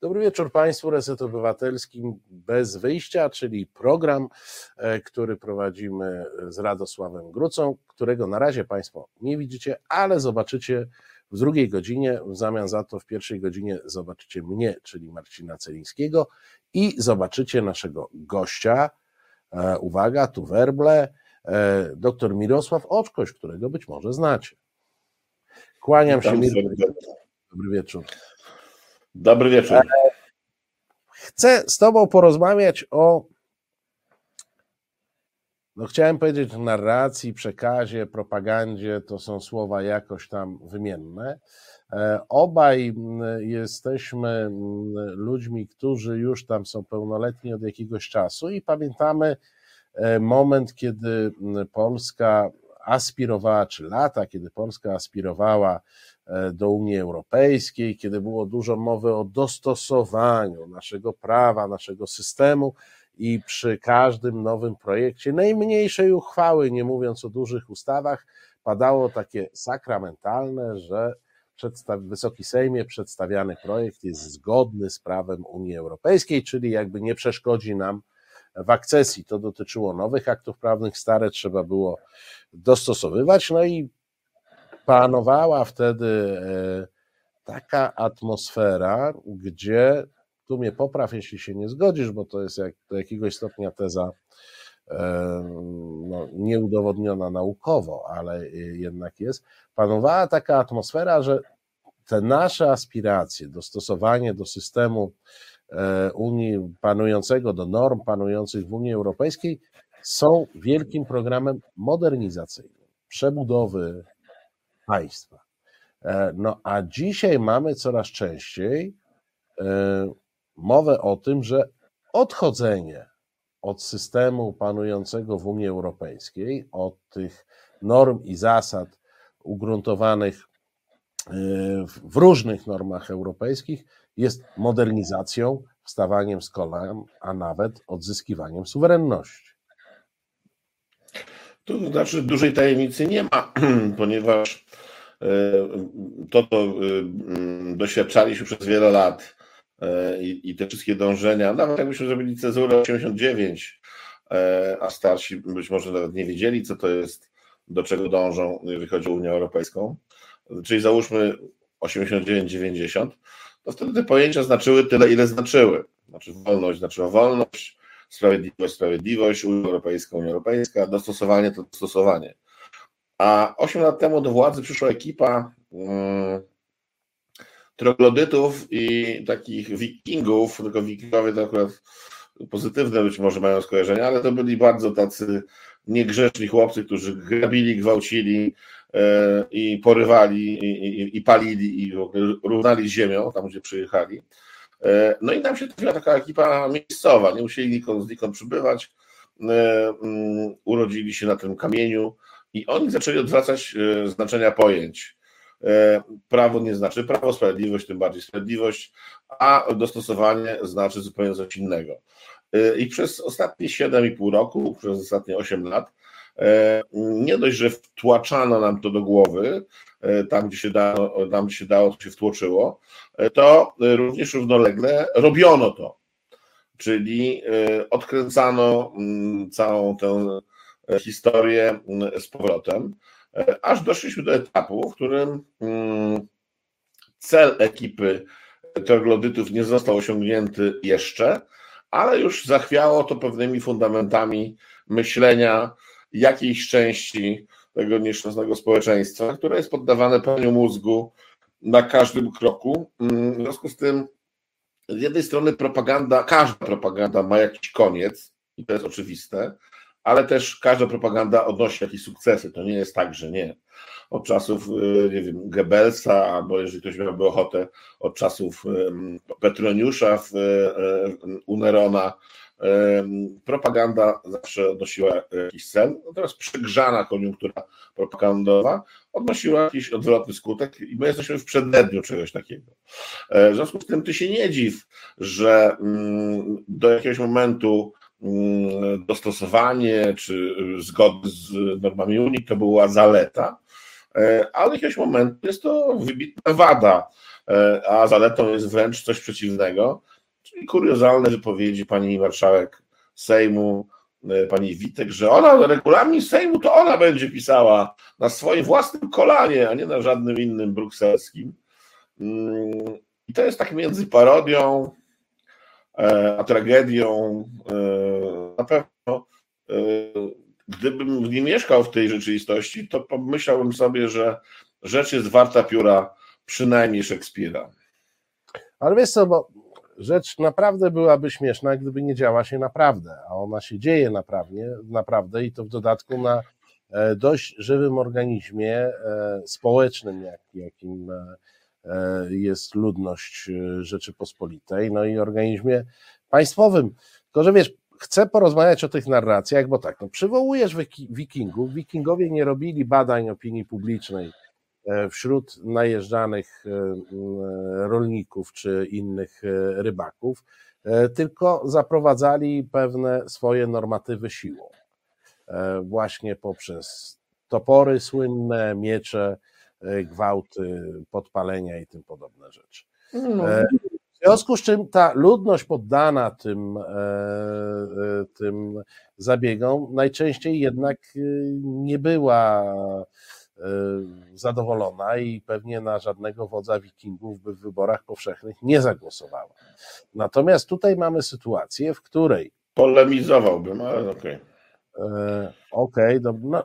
Dobry wieczór Państwu, Reset Obywatelskim Bez Wyjścia, czyli program, który prowadzimy z Radosławem Grucą, którego na razie Państwo nie widzicie, ale zobaczycie w drugiej godzinie, w zamian za to w pierwszej godzinie zobaczycie mnie, czyli Marcina Celińskiego i zobaczycie naszego gościa, uwaga, tu werble, dr Mirosław Oczkoś, którego być może znacie. Kłaniam się, Mirosław. Dobry wieczór. Dobry wieczór. Chcę z Tobą porozmawiać o, no chciałem powiedzieć, narracji, przekazie, propagandzie, to są słowa jakoś tam wymienne. Obaj jesteśmy ludźmi, którzy już tam są pełnoletni od jakiegoś czasu i pamiętamy moment, kiedy Polska aspirowała, czy lata, kiedy Polska aspirowała do Unii Europejskiej, kiedy było dużo mowy o dostosowaniu naszego prawa, naszego systemu i przy każdym nowym projekcie, najmniejszej uchwały, nie mówiąc o dużych ustawach, padało takie sakramentalne, że Wysoki Sejmie przedstawiany projekt jest zgodny z prawem Unii Europejskiej, czyli jakby nie przeszkodzi nam w akcesji. To dotyczyło nowych aktów prawnych, stare trzeba było dostosowywać, no i panowała wtedy taka atmosfera, gdzie, tu mnie popraw, jeśli się nie zgodzisz, bo to jest do jakiegoś stopnia teza no, nieudowodniona naukowo, ale jednak jest, panowała taka atmosfera, że te nasze aspiracje, dostosowanie do systemu Unii panującego, do norm panujących w Unii Europejskiej są wielkim programem modernizacyjnym, przebudowy państwa. No a dzisiaj mamy coraz częściej mowę o tym, że odchodzenie od systemu panującego w Unii Europejskiej, od tych norm i zasad ugruntowanych w różnych normach europejskich jest modernizacją, wstawaniem z kolan, a nawet odzyskiwaniem suwerenności. To znaczy dużej tajemnicy nie ma, ponieważ to, co doświadczaliśmy przez wiele lat i te wszystkie dążenia, nawet jakbyśmy zrobili cezurę 89, a starsi być może nawet nie wiedzieli, co to jest, do czego dążą, jeżeli chodzi o Unię Europejską, czyli załóżmy 89-90, to wtedy te pojęcia znaczyły tyle, ile znaczyły. Znaczy wolność znaczyła wolność, sprawiedliwość, sprawiedliwość, Unia Europejska, dostosowanie to dostosowanie. A 8 lat temu do władzy przyszła ekipa troglodytów i takich wikingów, tylko wikingowie to akurat pozytywne być może mają skojarzenia, ale to byli bardzo tacy niegrzeczni chłopcy, którzy grabili, gwałcili i porywali i palili i równali ziemią tam, gdzie przyjechali. No i nam się trafiła taka ekipa miejscowa, nie musieli nikąd przybywać, urodzili się na tym kamieniu i oni zaczęli odwracać znaczenia pojęć. Prawo nie znaczy prawo, sprawiedliwość tym bardziej sprawiedliwość, a dostosowanie znaczy zupełnie coś innego. I przez ostatnie 7,5 roku, przez ostatnie 8 lat nie dość, że wtłaczano nam to do głowy, tam gdzie się dało, to się wtłoczyło, to również równolegle robiono to, czyli odkręcano całą tę historię z powrotem, aż doszliśmy do etapu, w którym cel ekipy troglodytów nie został osiągnięty jeszcze, ale już zachwiało to pewnymi fundamentami myślenia jakiejś części tego nieszczęsnego społeczeństwa, które jest poddawane praniu mózgu na każdym kroku. W związku z tym z jednej strony propaganda, każda propaganda ma jakiś koniec i to jest oczywiste, ale też każda propaganda odnosi jakieś sukcesy. To nie jest tak, że nie. Od czasów, nie wiem, Goebbelsa, albo jeżeli ktoś miałby ochotę, od czasów Petroniusza u Nerona, propaganda zawsze odnosiła jakiś cel, teraz przegrzana koniunktura propagandowa odnosiła jakiś odwrotny skutek i my jesteśmy w przededniu czegoś takiego. W związku z tym ty się nie dziw, że do jakiegoś momentu dostosowanie czy zgodne z normami Unii to była zaleta, ale do jakiegoś momentu jest to wybitna wada a zaletą jest wręcz coś przeciwnego, czyli kuriozalne wypowiedzi pani marszałek Sejmu, pani Witek, że ona, regulamin Sejmu to ona będzie pisała na swoim własnym kolanie, a nie na żadnym innym brukselskim. I to jest tak między parodią a tragedią. Na pewno gdybym nie mieszkał w tej rzeczywistości, to pomyślałbym sobie, że rzecz jest warta pióra przynajmniej Szekspira. Ale wiesz co, bo rzecz naprawdę byłaby śmieszna, gdyby nie działa się naprawdę, a ona się dzieje naprawdę i to w dodatku na dość żywym organizmie społecznym, jakim jest ludność Rzeczypospolitej, no i organizmie państwowym. Tylko że wiesz, chcę porozmawiać o tych narracjach, bo tak, no przywołujesz wikingów, wikingowie nie robili badań opinii publicznej wśród najeżdżanych rolników czy innych rybaków, tylko zaprowadzali pewne swoje normatywy siłą. Właśnie poprzez topory słynne, miecze, gwałty, podpalenia i tym podobne rzeczy. W związku z czym ta ludność poddana tym zabiegom najczęściej jednak nie była zadowolona i pewnie na żadnego wodza wikingów by w wyborach powszechnych nie zagłosowała. Natomiast tutaj mamy sytuację, w której... Polemizowałbym, ale okej. Okej, no,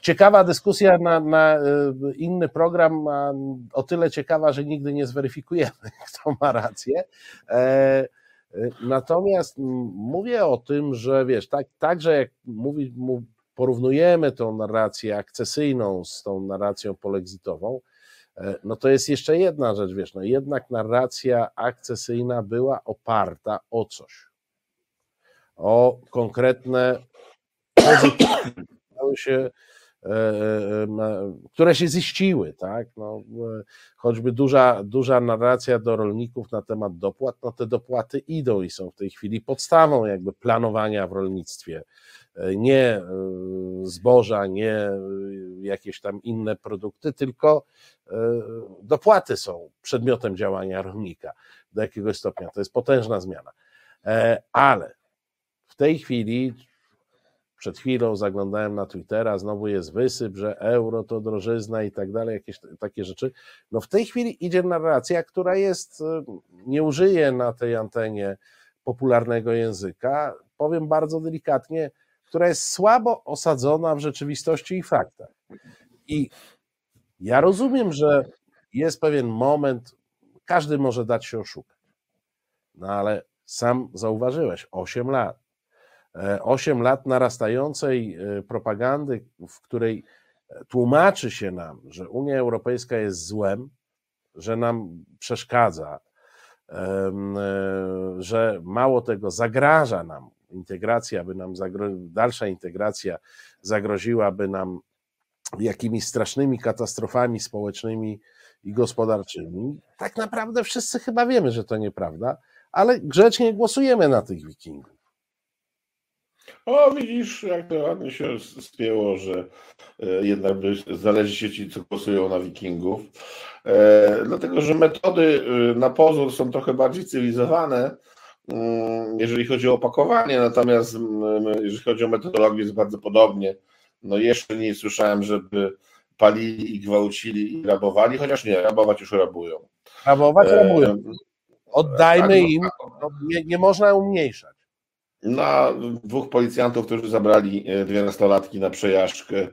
ciekawa dyskusja na inny program, o tyle ciekawa, że nigdy nie zweryfikujemy, kto ma rację. Natomiast mówię o tym, że wiesz, także jak porównujemy tą narrację akcesyjną z tą narracją polexitową, no to jest jeszcze jedna rzecz, wiesz, no jednak narracja akcesyjna była oparta o coś, o konkretne pozycje, które się ziściły, tak? No, choćby duża narracja do rolników na temat dopłat, no te dopłaty idą i są w tej chwili podstawą jakby planowania w rolnictwie. Nie zboża, nie jakieś tam inne produkty, tylko dopłaty są przedmiotem działania rolnika do jakiegoś stopnia. To jest potężna zmiana. Ale w tej chwili, przed chwilą zaglądałem na Twittera, znowu jest wysyp, że euro to drożyzna i tak dalej, jakieś takie rzeczy. No w tej chwili idzie narracja, która jest, nie użyję na tej antenie popularnego języka, powiem bardzo delikatnie, która jest słabo osadzona w rzeczywistości i faktach. I ja rozumiem, że jest pewien moment, każdy może dać się oszukać, no ale sam zauważyłeś, 8 lat. 8 lat narastającej propagandy, w której tłumaczy się nam, że Unia Europejska jest złem, że nam przeszkadza, że mało tego, zagraża nam integracja, dalsza integracja zagroziłaby nam jakimiś strasznymi katastrofami społecznymi i gospodarczymi. Tak naprawdę wszyscy chyba wiemy, że to nieprawda, ale grzecznie głosujemy na tych wikingów. O, widzisz, jak to ładnie się spięło, że jednak znaleźli się ci, co głosują na wikingów. Dlatego, że metody na pozór są trochę bardziej cywilizowane, jeżeli chodzi o opakowanie, natomiast jeżeli chodzi o metodologię, jest bardzo podobnie. No jeszcze nie słyszałem, żeby palili i gwałcili i rabowali, chociaż nie, rabować już rabują. Rabować rabują. Oddajmy tak, im, no, nie można umniejszać. Na dwóch policjantów, którzy zabrali 2 nastolatki na przejażdżkę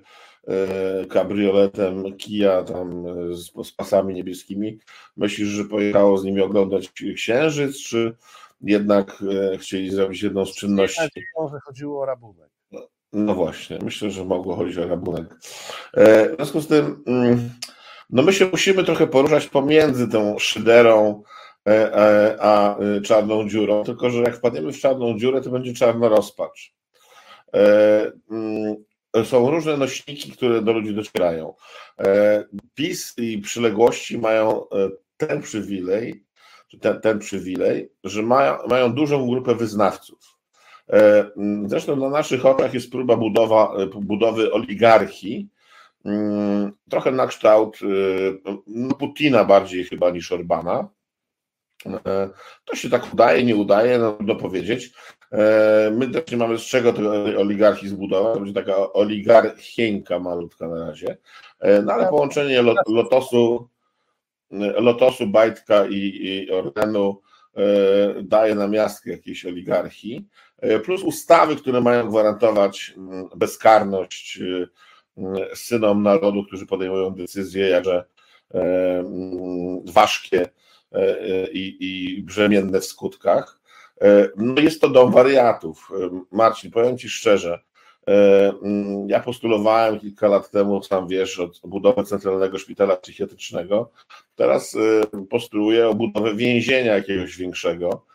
kabrioletem Kia tam z pasami niebieskimi, myślisz, że pojechało z nimi oglądać księżyc, czy jednak chcieli zrobić jedną z czynności? Może chodziło o rabunek. No właśnie, myślę, że mogło chodzić o rabunek. W związku z tym, no my się musimy trochę poruszać pomiędzy tą szyderą a czarną dziurą, tylko że jak wpadniemy w czarną dziurę, to będzie czarna rozpacz. Są różne nośniki, które do ludzi docierają. PiS i przyległości mają ten przywilej, że mają dużą grupę wyznawców. Zresztą na naszych oczach jest próba budowy oligarchii, trochę na kształt Putina bardziej chyba niż Orbana. To się tak udaje, nie udaje, no trudno powiedzieć. My też nie mamy z czego tej oligarchii zbudować, będzie taka oligarchieńka malutka na razie, no ale połączenie Lotosu, Bajtka i Orlenu daje namiastkę jakiejś oligarchii, plus ustawy, które mają gwarantować bezkarność synom narodu, którzy podejmują decyzje jakże ważkie i brzemienne w skutkach. No jest to dom wariatów. Marcin, powiem Ci szczerze, ja postulowałem kilka lat temu, sam wiesz, od budowy Centralnego Szpitala Psychiatrycznego. Teraz postuluję o budowę więzienia jakiegoś większego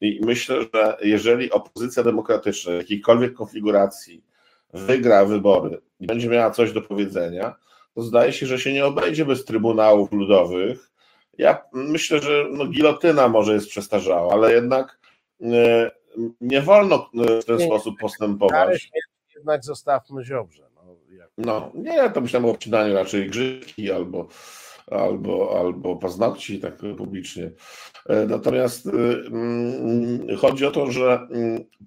i myślę, że jeżeli opozycja demokratyczna w jakiejkolwiek konfiguracji wygra wybory i będzie miała coś do powiedzenia, to zdaje się, że się nie obejdzie bez trybunałów ludowych. Ja myślę, że no, gilotyna może jest przestarzała, ale jednak nie wolno w ten sposób postępować. Jednak zostawmy Ziobrze. No, nie, to myślałem o obcinaniu raczej grzywki albo paznokci tak publicznie. Natomiast chodzi o to, że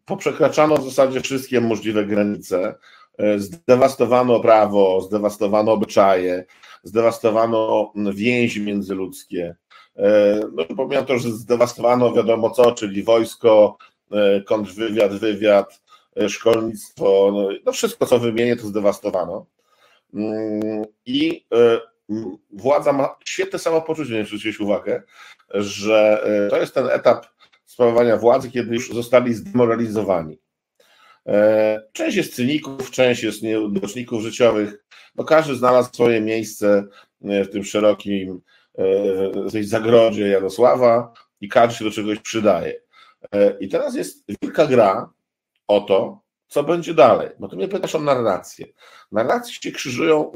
poprzekraczano w zasadzie wszystkie możliwe granice, zdewastowano prawo, zdewastowano obyczaje, zdewastowano więzi międzyludzkie. No, pamiętam to, że zdewastowano wiadomo co, czyli wojsko, kontrwywiad, szkolnictwo, no wszystko co wymienię to zdewastowano. I władza ma świetne samopoczucie, nie zwróciłeś uwagę, że to jest ten etap sprawowania władzy, kiedy już zostali zdemoralizowani. Część jest cyników, część jest nieudaczników życiowych, no każdy znalazł swoje miejsce w tym szerokim zagrodzie Jarosława i każdy się do czegoś przydaje. I teraz jest wielka gra o to, co będzie dalej, bo ty mnie pytasz o narrację. Narracje się krzyżują,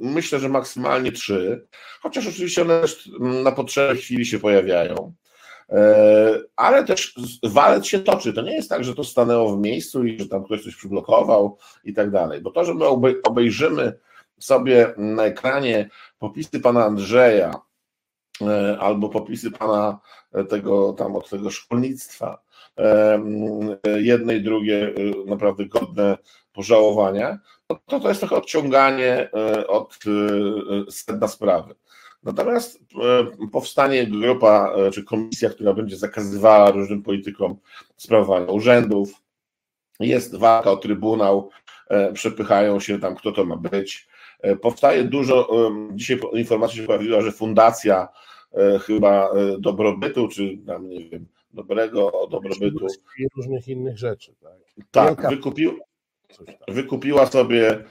myślę, że maksymalnie 3, chociaż oczywiście one też na potrzeby chwili się pojawiają, ale też walec się toczy. To nie jest tak, że to stanęło w miejscu i że tam ktoś coś przyblokował i tak dalej, bo to, że my obejrzymy sobie na ekranie popisy pana Andrzeja albo popisy pana tego tam od tego szkolnictwa, jedne i drugie naprawdę godne pożałowania, to jest trochę odciąganie od sedna sprawy. Natomiast powstanie grupa czy komisja, która będzie zakazywała różnym politykom sprawowania urzędów, jest walka o trybunał, przepychają się tam, kto to ma być. Powstaje dużo, dzisiaj informacja się pojawiła, że fundacja chyba dobrobytu, czy tam nie wiem, dobrobytu. I różnych innych rzeczy. Tak, wykupiła sobie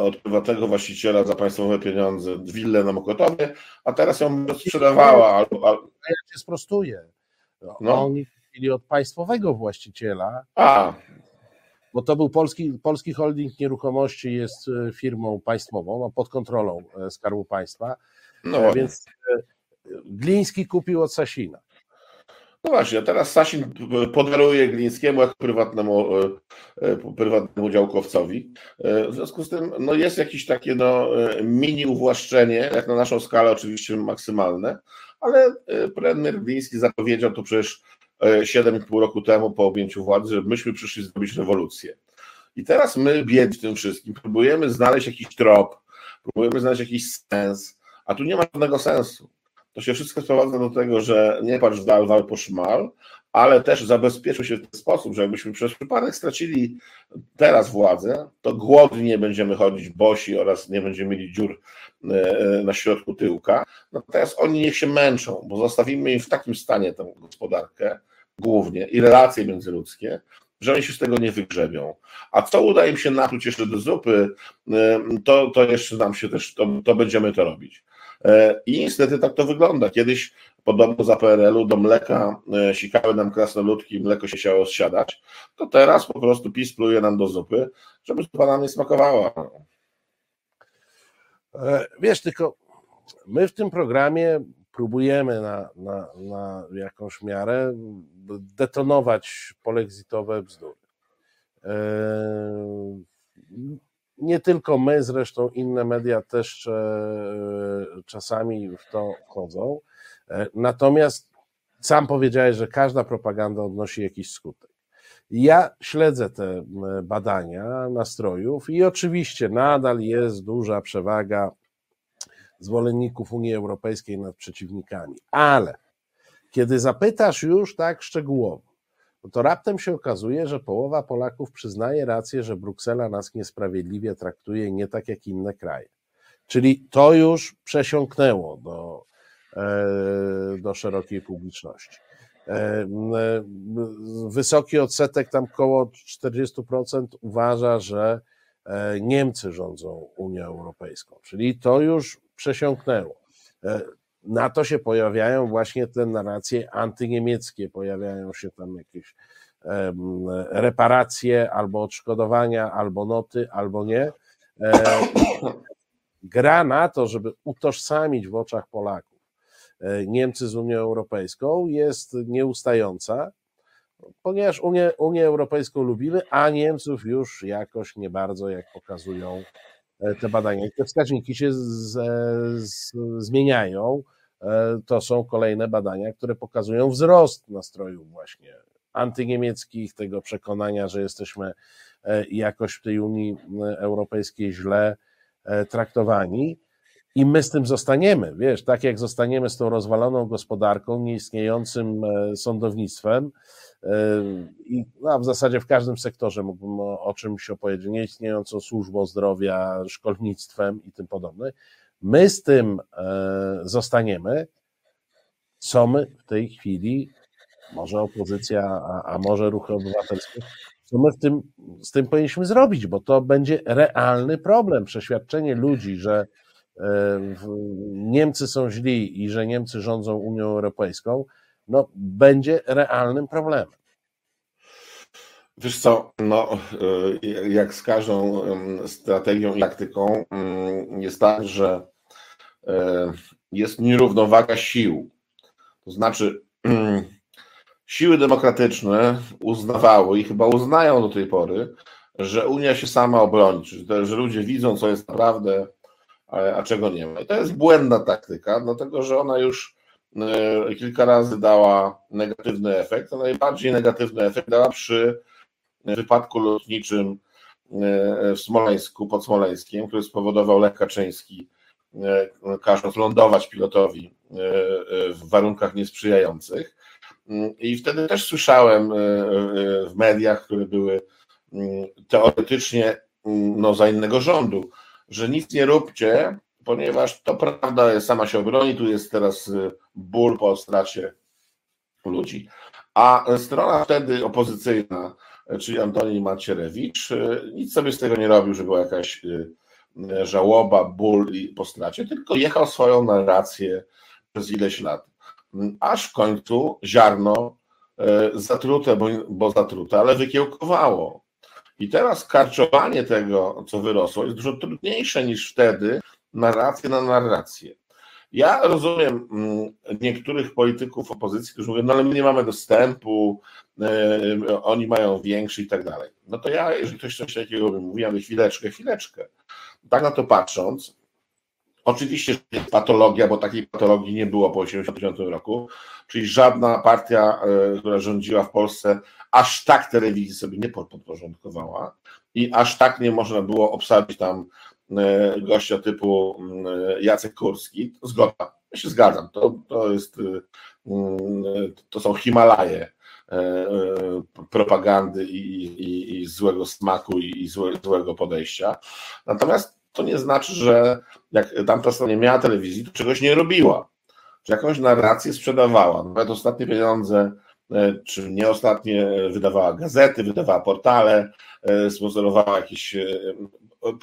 od prywatnego właściciela za państwowe pieniądze willę na Mokotowie, a teraz ją sprzedawała. Ja się sprostuję. No. Oni w chwili od państwowego właściciela, bo to był polski holding nieruchomości, jest firmą państwową, no pod kontrolą Skarbu Państwa, no więc Gliński kupił od Sasina. No właśnie, a teraz Sasin podaruje Glińskiemu jako prywatnemu działkowcowi. W związku z tym no jest jakieś takie no, mini uwłaszczenie, jak na naszą skalę oczywiście maksymalne, ale premier Gliński zapowiedział to przecież 7,5 roku temu po objęciu władzy, że myśmy przyszli zrobić rewolucję. I teraz my, biedni w tym wszystkim, próbujemy znaleźć jakiś trop, próbujemy znaleźć jakiś sens, a tu nie ma żadnego sensu. To się wszystko sprowadza do tego, że nie patrz w dal, wal po szmal, ale też zabezpieczył się w ten sposób, że jakbyśmy przez przypadek stracili teraz władzę, to głodnie będziemy chodzić bosi oraz nie będziemy mieli dziur na środku tyłka. Natomiast oni niech się męczą, bo zostawimy im w takim stanie tę gospodarkę głównie i relacje międzyludzkie, że oni się z tego nie wygrzebią. A co uda im się napluć jeszcze do zupy, to jeszcze nam się też, to będziemy to robić. I niestety tak to wygląda. Kiedyś podobno za PRL-u do mleka sikały nam krasnoludki, mleko się chciało zsiadać, to teraz po prostu PiS pluje nam do zupy, żeby zupa nam nie smakowała. Wiesz, tylko my w tym programie próbujemy na jakąś miarę detonować polexitowe bzdury. Nie tylko my, zresztą inne media też czasami w to wchodzą. Natomiast sam powiedziałeś, że każda propaganda odnosi jakiś skutek. Ja śledzę te badania nastrojów i oczywiście nadal jest duża przewaga zwolenników Unii Europejskiej nad przeciwnikami, ale kiedy zapytasz już tak szczegółowo, to raptem się okazuje, że połowa Polaków przyznaje rację, że Bruksela nas niesprawiedliwie traktuje, nie tak jak inne kraje. Czyli to już przesiąknęło do szerokiej publiczności. Wysoki odsetek, tam około 40% uważa, że Niemcy rządzą Unią Europejską, czyli to już przesiąknęło. Na to się pojawiają właśnie te narracje antyniemieckie, pojawiają się tam jakieś reparacje, albo odszkodowania, albo noty, albo nie. Gra na to, żeby utożsamić w oczach Polaków Niemcy z Unią Europejską jest nieustająca, ponieważ Unię Europejską lubimy, a Niemców już jakoś nie bardzo, jak pokazują te badania. Te wskaźniki się zmieniają. To są kolejne badania, które pokazują wzrost nastrojów właśnie antyniemieckich, tego przekonania, że jesteśmy jakoś w tej Unii Europejskiej źle traktowani i my z tym zostaniemy, wiesz, tak jak zostaniemy z tą rozwaloną gospodarką, nieistniejącym sądownictwem i w zasadzie w każdym sektorze mógłbym o czymś opowiedzieć, nieistniejącą służbą zdrowia, szkolnictwem i tym podobne. My z tym zostaniemy, co my w tej chwili, może opozycja, a może ruchy obywatelskie, co my z tym powinniśmy zrobić, bo to będzie realny problem. Przeświadczenie ludzi, że Niemcy są źli i że Niemcy rządzą Unią Europejską, będzie realnym problemem. Wiesz co, jak z każdą strategią i taktyką jest tak, że jest nierównowaga sił. To znaczy siły demokratyczne uznawały i chyba uznają do tej pory, że Unia się sama obroni, że ludzie widzą, co jest naprawdę, a czego nie ma. I to jest błędna taktyka, dlatego że ona już kilka razy dała negatywny efekt, a najbardziej negatywny efekt dała przy wypadku lotniczym w Smoleńsku, pod Smoleńskiem, który spowodował Lech Kaczyński, każąc lądować pilotowi w warunkach niesprzyjających. I wtedy też słyszałem w mediach, które były teoretycznie za innego rządu, że nic nie róbcie, ponieważ to prawda sama się obroni, tu jest teraz ból po stracie ludzi. A strona wtedy opozycyjna, czyli Antoni Macierewicz, nic sobie z tego nie robił, że była jakaś żałoba, ból i po stracie, tylko jechał swoją narrację przez ileś lat. Aż w końcu ziarno zatrute, bo zatrute, ale wykiełkowało. I teraz karczowanie tego, co wyrosło, jest dużo trudniejsze niż wtedy, narrację na narrację. Ja rozumiem niektórych polityków opozycji, którzy mówią, ale my nie mamy dostępu, oni mają większy i tak dalej. To ja, jeżeli ktoś coś takiego mówi, ja mówię, chwileczkę. Tak na to patrząc, oczywiście że jest patologia, bo takiej patologii nie było po 1989 roku, czyli żadna partia, która rządziła w Polsce, aż tak telewizji sobie nie podporządkowała i aż tak nie można było obsadzić tam gościa typu Jacek Kurski. Zgoda, ja się zgadzam, to są Himalaje propagandy i złego smaku i złego podejścia. Natomiast to nie znaczy, że jak tamta strona nie miała telewizji, to czegoś nie robiła, czy jakąś narrację sprzedawała. Nawet ostatnie pieniądze, czy nie ostatnie, wydawała gazety, wydawała portale, sponsorowała jakieś...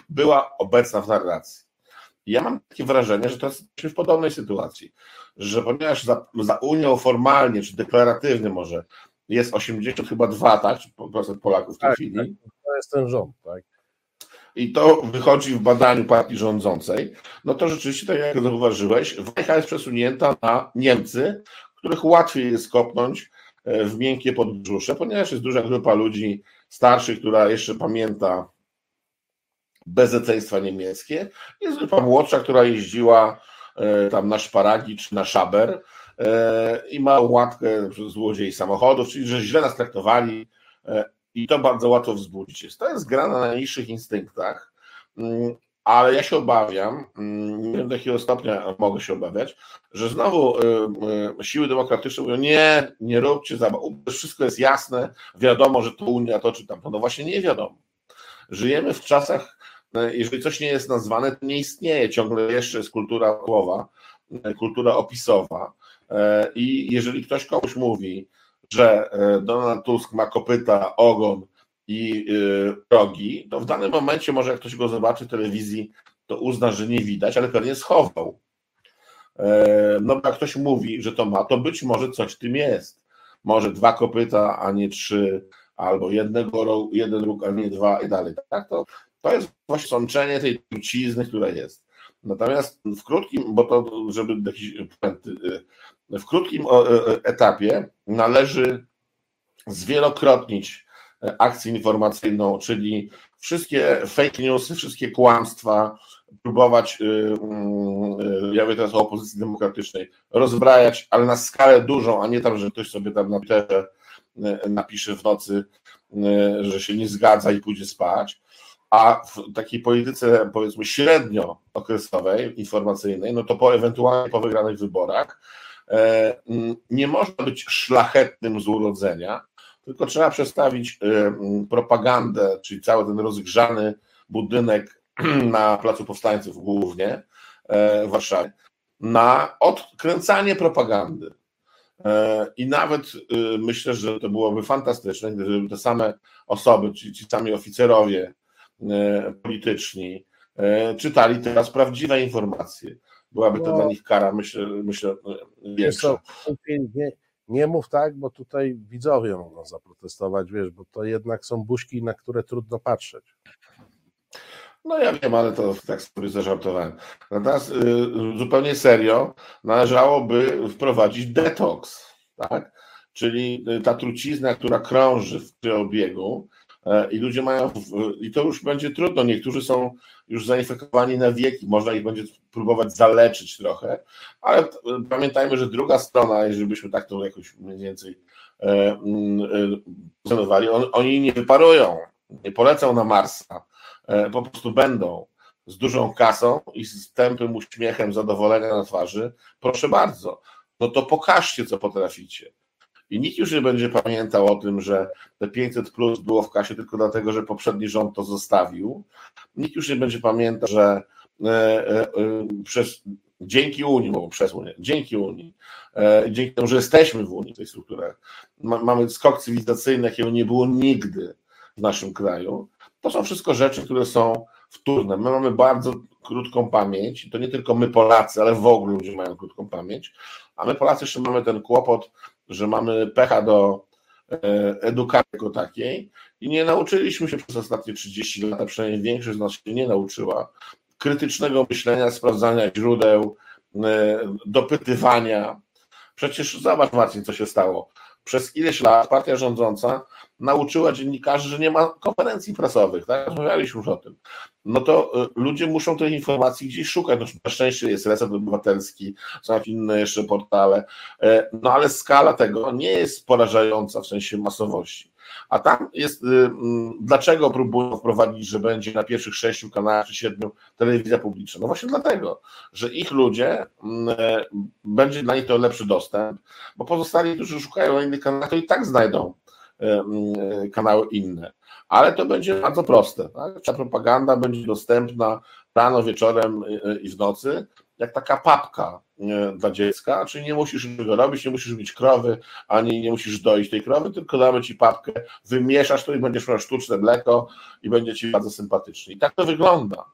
Była obecna w narracji. Ja mam takie wrażenie, że to jesteśmy w podobnej sytuacji, że ponieważ za Unią formalnie, czy deklaratywnie może, jest 80 chyba 2%, tak, Polaków w tej chwili. Tak, to jest ten rząd, tak. I to wychodzi w badaniu partii rządzącej, to rzeczywiście, tak jak zauważyłeś, wajcha jest przesunięta na Niemcy, których łatwiej jest kopnąć w miękkie podbrzusze, ponieważ jest duża grupa ludzi starszych, która jeszcze pamięta bezeceństwa niemieckie. Jest grupa młodsza, która jeździła tam na szparagi czy na szaber i ma łatkę złodziei samochodów, czyli że źle nas traktowali i to bardzo łatwo wzbudzić jest. To jest gra na najniższych instynktach, ale ja się obawiam, nie wiem do jakiego stopnia mogę się obawiać, że znowu siły demokratyczne mówią, nie róbcie zabaw, wszystko jest jasne, wiadomo, że to Unia to czy tam, no właśnie nie wiadomo. Żyjemy w czasach, jeżeli coś nie jest nazwane, to nie istnieje, ciągle jeszcze jest kultura słowa, kultura opisowa i jeżeli ktoś komuś mówi, że Donald Tusk ma kopyta, ogon i rogi, to w danym momencie może jak ktoś go zobaczy w telewizji, to uzna, że nie widać, ale pewnie schował. No bo jak ktoś mówi, że to ma, to być może coś w tym jest. Może 2 kopyta, a nie 3, albo jeden róg, a nie 2 i dalej. Tak? To jest właśnie sączenie tej trucizny, która jest. Natomiast w krótkim, bo to żeby jakiś w krótkim etapie należy zwielokrotnić akcję informacyjną, czyli wszystkie fake newsy, wszystkie kłamstwa, próbować, ja mówię teraz o opozycji demokratycznej, rozbrajać, ale na skalę dużą, a nie tam, że ktoś sobie tam na Twitterze napisze w nocy, że się nie zgadza i pójdzie spać. A w takiej polityce, powiedzmy, średniookresowej, informacyjnej, no to ewentualnie po wygranych wyborach nie można być szlachetnym z urodzenia, tylko trzeba przestawić propagandę, czyli cały ten rozgrzany budynek na Placu Powstańców głównie w Warszawie, na odkręcanie propagandy. I nawet myślę, że to byłoby fantastyczne, gdyby te same osoby, czyli ci sami oficerowie polityczni czytali teraz prawdziwe informacje. Byłaby to dla nich kara, myślę większa. Nie mów tak, bo tutaj widzowie mogą zaprotestować, wiesz, bo to jednak są buźki, na które trudno patrzeć. No ja wiem, ale to tak sobie zażartowałem. Natomiast zupełnie serio należałoby wprowadzić detoks, tak? Czyli ta trucizna, która krąży w obiegu, i ludzie mają, i to już będzie trudno, niektórzy są już zainfekowani na wieki, można ich będzie próbować zaleczyć trochę, ale pamiętajmy, że druga strona, jeżeli byśmy tak to jakoś mniej więcej planowali, oni nie wyparują, nie polecą na Marsa, po prostu będą z dużą kasą i z tępym uśmiechem zadowolenia na twarzy, proszę bardzo, no to pokażcie, co potraficie. I nikt już nie będzie pamiętał o tym, że te 500+ było w kasie tylko dlatego, że poprzedni rząd to zostawił. Nikt już nie będzie pamiętał, że dzięki Unii, bo przez Unię, dzięki Unii, dzięki temu, że jesteśmy w Unii w tej strukturach, mamy skok cywilizacyjny, jakiego nie było nigdy w naszym kraju. To są wszystko rzeczy, które są wtórne. My mamy bardzo krótką pamięć, to nie tylko my Polacy, ale w ogóle ludzie mają krótką pamięć, a my Polacy jeszcze mamy ten kłopot, że mamy pecha do edukacji jako takiej i nie nauczyliśmy się przez ostatnie 30 lat, a przynajmniej większość z nas się nie nauczyła, krytycznego myślenia, sprawdzania źródeł, dopytywania. Przecież zobacz, Marcin, co się stało. Przez ileś lat partia rządząca nauczyła dziennikarzy, że nie ma konferencji prasowych, tak? Rozmawialiśmy już o tym. No to ludzie muszą tej informacji gdzieś szukać. No, na szczęście jest Reset Obywatelski, są inne jeszcze portale, no ale skala tego nie jest porażająca w sensie masowości. A tam jest, dlaczego próbują wprowadzić, że będzie na pierwszych 6 kanałach czy 7 telewizja publiczna? No właśnie dlatego, że ich ludzie, będzie dla nich to lepszy dostęp, bo pozostali, którzy szukają na innych kanałach, to i tak znajdą kanały inne. Ale to będzie bardzo proste. Tak? Ta propaganda będzie dostępna rano, wieczorem i w nocy, jak taka papka dla dziecka, czyli nie musisz tego robić, nie musisz mieć krowy, ani nie musisz doić tej krowy, tylko damy ci papkę, wymieszasz to i będziesz miał sztuczne mleko i będzie ci bardzo sympatycznie. I tak to wygląda.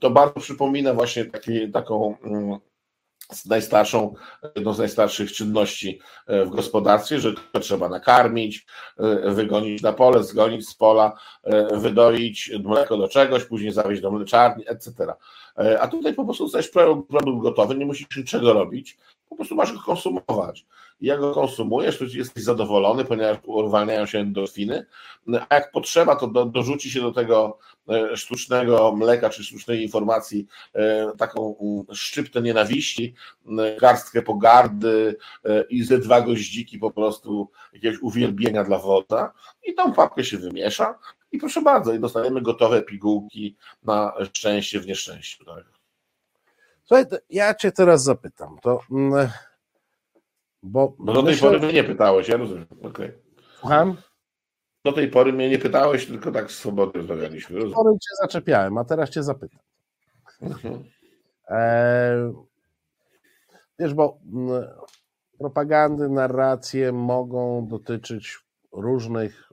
To bardzo przypomina właśnie taką jedną z najstarszych czynności w gospodarstwie, że trzeba nakarmić, wygonić na pole, zgonić z pola, wydoić mleko do czegoś, później zawieźć do mleczarni, etc. A tutaj po prostu jesteś produkt gotowy, nie musisz niczego robić, Po prostu masz go konsumować. Jak go konsumujesz, to jesteś zadowolony, ponieważ uwalniają się endorfiny, a jak potrzeba, to dorzuci się do tego sztucznego mleka czy sztucznej informacji taką szczyptę nienawiści, garstkę pogardy i ze dwa goździki po prostu jakiegoś uwielbienia dla wodza i tą papkę się wymiesza i proszę bardzo, i dostajemy gotowe pigułki na szczęście w nieszczęściu. Słuchaj, ja cię teraz zapytam, to... Bo do tej pory mnie nie pytałeś, ja rozumiem. Okay. Słucham? Do tej pory mnie nie pytałeś, tylko tak swobodnie rozmawialiśmy. Do tej pory cię zaczepiałem, a teraz cię zapytam. Wiesz, bo propagandy, narracje mogą dotyczyć różnych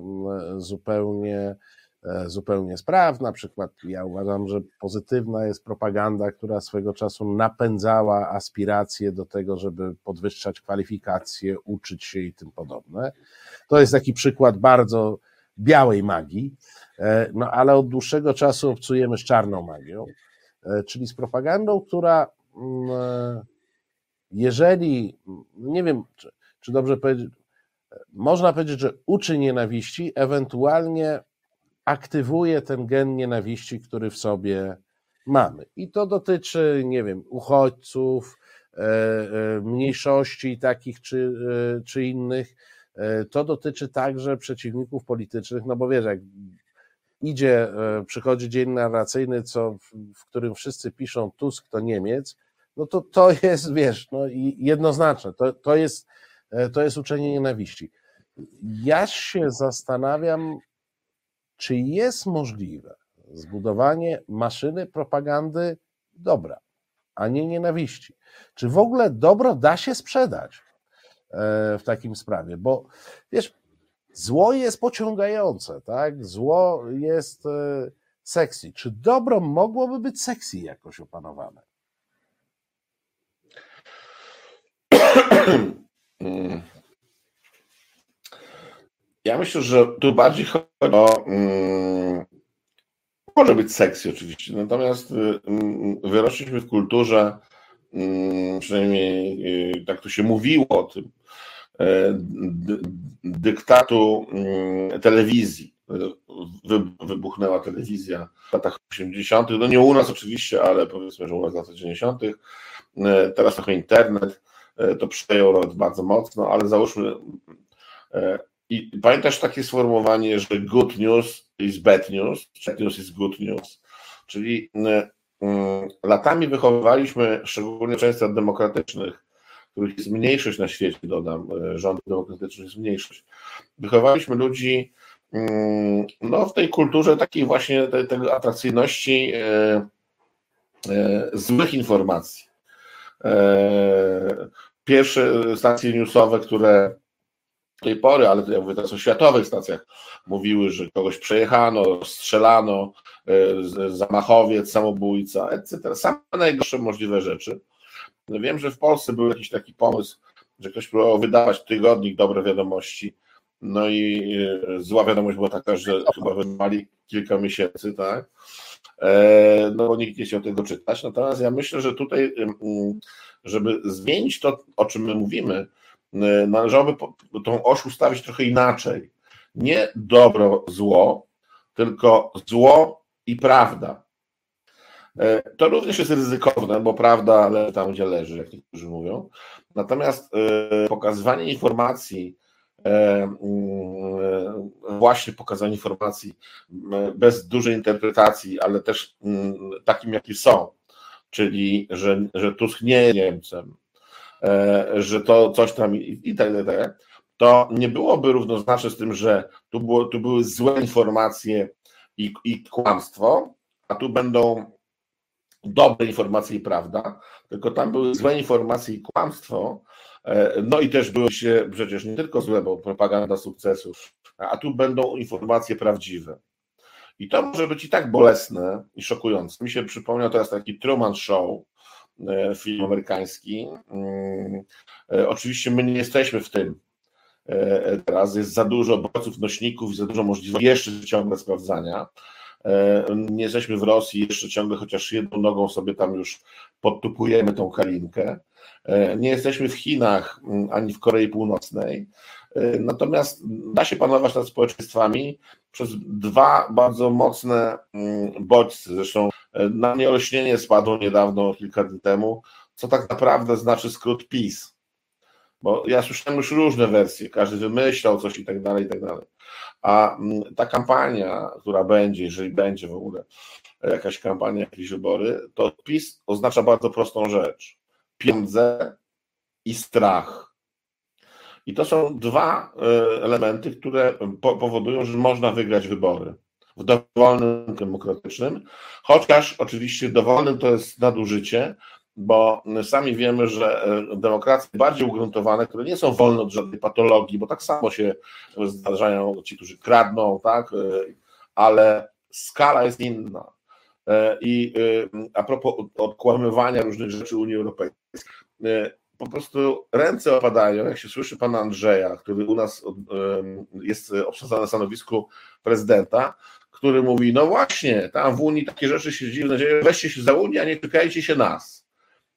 zupełnie spraw. Na przykład ja uważam, że pozytywna jest propaganda, która swego czasu napędzała aspiracje do tego, żeby podwyższać kwalifikacje, uczyć się i tym podobne. To jest taki przykład bardzo białej magii, no ale od dłuższego czasu obcujemy z czarną magią, czyli z propagandą, która jeżeli, nie wiem, czy dobrze powiedzieć, można powiedzieć, że uczy nienawiści, ewentualnie aktywuje ten gen nienawiści, który w sobie mamy. I to dotyczy, nie wiem, uchodźców, mniejszości takich czy innych. To dotyczy także przeciwników politycznych, no bo wiesz, jak przychodzi dzień narracyjny, w którym wszyscy piszą Tusk to Niemiec, no to jest, wiesz, no i jednoznaczne. To jest uczenie nienawiści. Ja się zastanawiam, czy jest możliwe zbudowanie maszyny propagandy dobra, a nie nienawiści? Czy w ogóle dobro da się sprzedać w takim sprawie? Bo wiesz, zło jest pociągające, tak? Zło jest sexy. Czy dobro mogłoby być sexy jakoś opanowane? Ja myślę, że tu bardziej chodzi o... może być sexy oczywiście, natomiast wyrośliśmy w kulturze, przynajmniej tak to się mówiło o tym, dyktatu telewizji. Wybuchnęła telewizja w latach 80. No nie u nas oczywiście, ale powiedzmy, że u nas w latach 90. Teraz trochę internet to przejął nawet bardzo mocno, ale załóżmy... I pamiętasz takie sformułowanie, że good news is bad news, bad news is good news, czyli latami wychowywaliśmy, szczególnie w częściach demokratycznych, których jest mniejszość na świecie, dodam, rządów demokratycznych jest mniejszość, wychowaliśmy ludzi no, w tej kulturze takiej właśnie tego atrakcyjności złych informacji. Pierwsze stacje newsowe, które tej pory, ale ja mówię teraz o światowych stacjach, mówiły, że kogoś przejechano, strzelano, zamachowiec, samobójca, etc. Same najgorsze możliwe rzeczy. Wiem, że w Polsce był jakiś taki pomysł, że ktoś próbował wydawać tygodnik Dobre Wiadomości, no i zła wiadomość była taka, że chyba wydawali kilka miesięcy, tak? No bo nikt nie chciał tego czytać. Natomiast ja myślę, że tutaj, żeby zmienić to, o czym my mówimy, należałoby tą oś ustawić trochę inaczej. Nie dobro, zło, tylko zło i prawda. To również jest ryzykowne, bo prawda leży tam, gdzie leży, jak niektórzy mówią. Natomiast pokazywanie informacji, właśnie pokazanie informacji bez dużej interpretacji, ale też takim, jakie są, czyli, że Tusk nie jest Niemcem, że to coś tam i tak dalej, to nie byłoby równoznaczne z tym, że tu były złe informacje i kłamstwo, a tu będą dobre informacje i prawda, tylko tam były złe informacje i kłamstwo, no i też były się przecież nie tylko złe, bo propaganda sukcesów, a tu będą informacje prawdziwe. I to może być i tak bolesne i szokujące. Mi się przypomniał teraz taki Truman Show, film amerykański. Oczywiście my nie jesteśmy w tym teraz, jest za dużo bodźców, nośników i za dużo możliwości jeszcze ciągle sprawdzania. Nie jesteśmy w Rosji, jeszcze ciągle chociaż jedną nogą sobie tam już podtupujemy tą kalinkę. Nie jesteśmy w Chinach ani w Korei Północnej. Natomiast da się panować nad społeczeństwami przez dwa bardzo mocne bodźce. Zresztą na mnie olśnienie spadło niedawno, kilka dni temu, co tak naprawdę znaczy skrót PiS. Bo ja słyszałem już różne wersje, każdy wymyślał coś i tak dalej, i tak dalej. A ta kampania, która będzie, jeżeli będzie w ogóle jakaś kampania, jakieś wybory, to PiS oznacza bardzo prostą rzecz. Pieniądze i strach. I to są dwa elementy, które powodują, że można wygrać wybory w dowolnym rynku demokratycznym, chociaż oczywiście dowolnym to jest nadużycie, bo sami wiemy, że demokracje bardziej ugruntowane, które nie są wolne od żadnej patologii, bo tak samo się zdarzają ci, którzy kradną, tak, ale skala jest inna. I a propos odkłamywania różnych rzeczy Unii Europejskiej, po prostu ręce opadają, jak się słyszy pana Andrzeja, który u nas jest obsadzany na stanowisku prezydenta, który mówi, no właśnie, tam w Unii takie rzeczy się dziwne dzieją, weźcie się za Unię, a nie czekajcie się nas.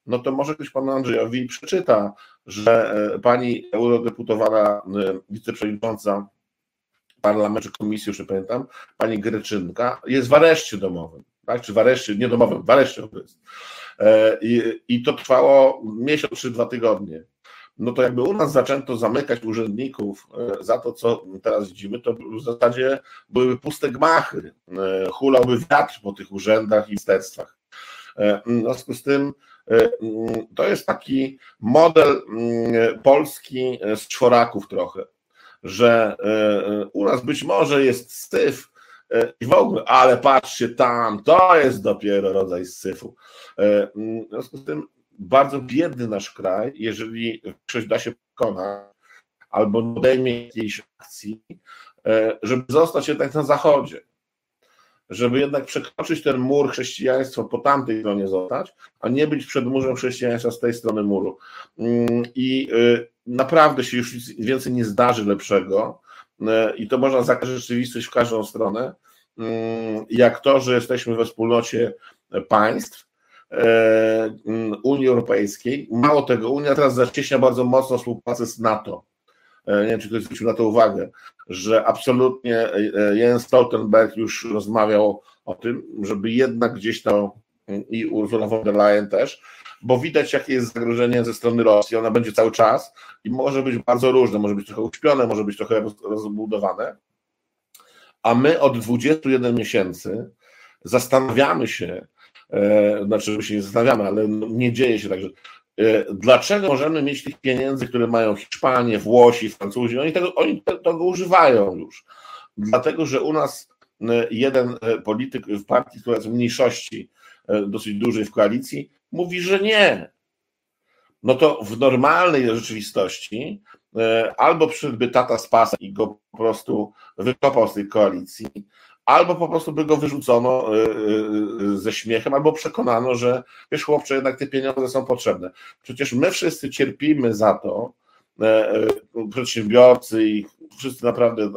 No to może ktoś panu Andrzejowi przeczyta, że pani eurodeputowana wiceprzewodnicząca parlamentu czy komisji, już nie pamiętam, pani Greczynka jest w areszcie domowym. Tak, czy w areszcie, nie domowym, w areszcie to jest. I to trwało miesiąc czy 2 tygodnie. No to jakby u nas zaczęto zamykać urzędników za to, co teraz widzimy, to w zasadzie byłyby puste gmachy, hulałby wiatr po tych urzędach i ministerstwach. W związku z tym to jest taki model Polski z czworaków trochę, że u nas być może jest syf, i w ogóle, ale patrzcie tam, to jest dopiero rodzaj syfu. W związku z tym bardzo biedny nasz kraj, jeżeli ktoś da się pokonać albo nie podejmie jakiejś akcji, żeby zostać jednak na zachodzie, żeby jednak przekroczyć ten mur chrześcijaństwa, po tamtej stronie zostać, a nie być przed murzem chrześcijaństwa z tej strony muru. I naprawdę się już nic więcej nie zdarzy lepszego, i to można zakończyć rzeczywistość w każdą stronę, jak to, że jesteśmy we wspólnocie państw Unii Europejskiej. Mało tego, Unia teraz zacieśnia bardzo mocno współpracę z NATO. Nie wiem, czy ktoś zwrócił na to uwagę, że absolutnie Jens Stoltenberg już rozmawiał o tym, żeby jednak gdzieś to i Ursula von der Leyen też, bo widać, jakie jest zagrożenie ze strony Rosji, ona będzie cały czas i może być bardzo różne, może być trochę uśpione, może być trochę rozbudowane, a my od 21 miesięcy zastanawiamy się, znaczy my się nie zastanawiamy, ale nie dzieje się tak, że dlaczego możemy mieć tych pieniędzy, które mają Hiszpanie, Włosi, Francuzi, oni tego używają już, dlatego, że u nas jeden polityk w partii, która jest w mniejszości, dosyć dużej w koalicji, mówi, że nie. No to w normalnej rzeczywistości albo przyszedłby tata z pasem i go po prostu wykopał z tej koalicji, albo po prostu by go wyrzucono ze śmiechem, albo przekonano, że wiesz chłopcze, jednak te pieniądze są potrzebne. Przecież my wszyscy cierpimy za to, przedsiębiorcy i wszyscy naprawdę,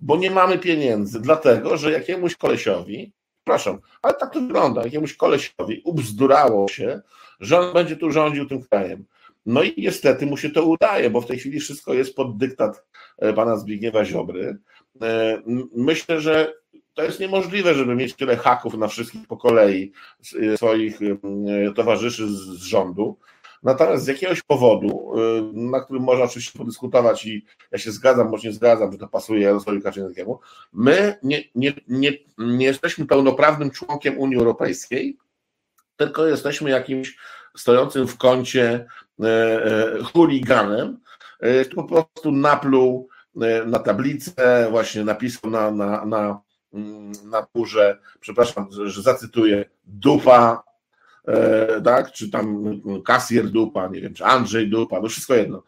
bo nie mamy pieniędzy, dlatego, że jakiemuś kolesiowi, przepraszam, ale tak to wygląda, jakiemuś kolesiowi ubzdurało się, że on będzie tu rządził tym krajem. No i niestety mu się to udaje, bo w tej chwili wszystko jest pod dyktat pana Zbigniewa Ziobry. Myślę, że to jest niemożliwe, żeby mieć tyle haków na wszystkich po kolei swoich towarzyszy z rządu. Natomiast z jakiegoś powodu, na którym można oczywiście podyskutować i ja się zgadzam, bądź nie zgadzam, że to pasuje Jarosławowi Kaczyńskiemu, my nie jesteśmy pełnoprawnym członkiem Unii Europejskiej, tylko jesteśmy jakimś stojącym w kącie chuliganem, który po prostu napluł na tablicę, właśnie napisał na górze, przepraszam, że zacytuję, dupa, tak, czy tam kasjer dupa, nie wiem, czy Andrzej dupa, no wszystko jedno.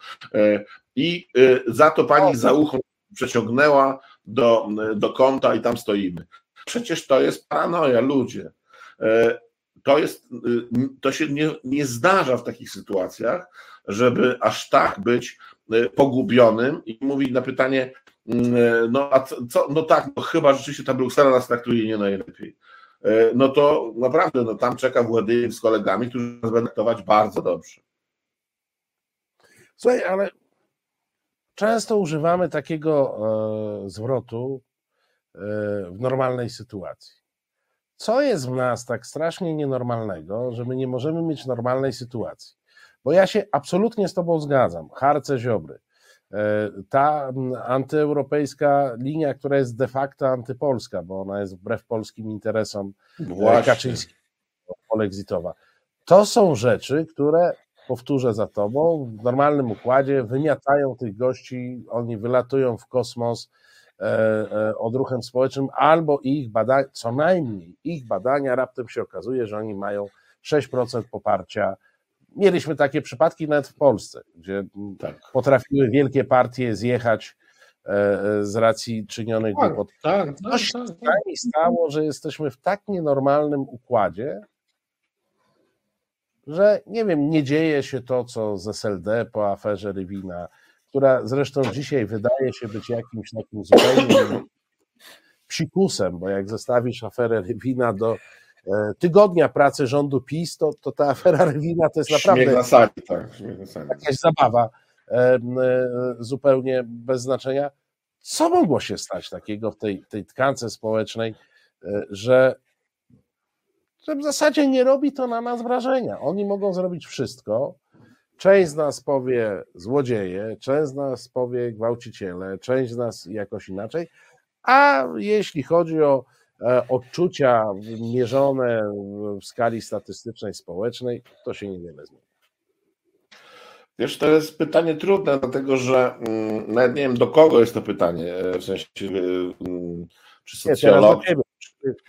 I za to pani za ucho przeciągnęła do kąta i tam stoimy. Przecież to jest paranoja, ludzie. To się nie zdarza w takich sytuacjach, żeby aż tak być pogubionym i mówić na pytanie, no a co, no tak, no chyba rzeczywiście ta Bruksela nas traktuje nie najlepiej. no to naprawdę no tam czeka Władimir z kolegami, którzy nas będą traktować bardzo dobrze. Słuchaj, ale często używamy takiego zwrotu w normalnej sytuacji. Co jest w nas tak strasznie nienormalnego, że my nie możemy mieć normalnej sytuacji? Bo ja się absolutnie z tobą zgadzam. Harce Ziobry. Ta antyeuropejska linia, która jest de facto antypolska, bo ona jest wbrew polskim interesom kaczyńskim, polexitowa. To są rzeczy, które, powtórzę za tobą, w normalnym układzie wymiatają tych gości, oni wylatują w kosmos odruchem społecznym, albo ich badania, co najmniej ich badania, raptem się okazuje, że oni mają 6% poparcia. Mieliśmy takie przypadki nawet w Polsce, gdzie potrafiły wielkie partie zjechać z racji czynionych głupot. To się stało, że jesteśmy w tak nienormalnym układzie, że nie wiem, nie dzieje się to, co z SLD po aferze Rywina, która zresztą dzisiaj wydaje się być jakimś takim zupełnym psikusem, bo jak zestawisz aferę Rywina do tygodnia pracy rządu PiS, to ta afera Rywina to jest naprawdę na sali, jakaś zabawa zupełnie bez znaczenia. Co mogło się stać takiego w tej tkance społecznej, że w zasadzie nie robi to na nas wrażenia. Oni mogą zrobić wszystko. Część z nas powie złodzieje, część z nas powie gwałciciele, część z nas jakoś inaczej. A jeśli chodzi o odczucia mierzone w skali statystycznej, społecznej, to się niewiele zmieni. Wiesz, to jest pytanie trudne, dlatego że nawet nie wiem, do kogo jest to pytanie, w sensie czy socjolog.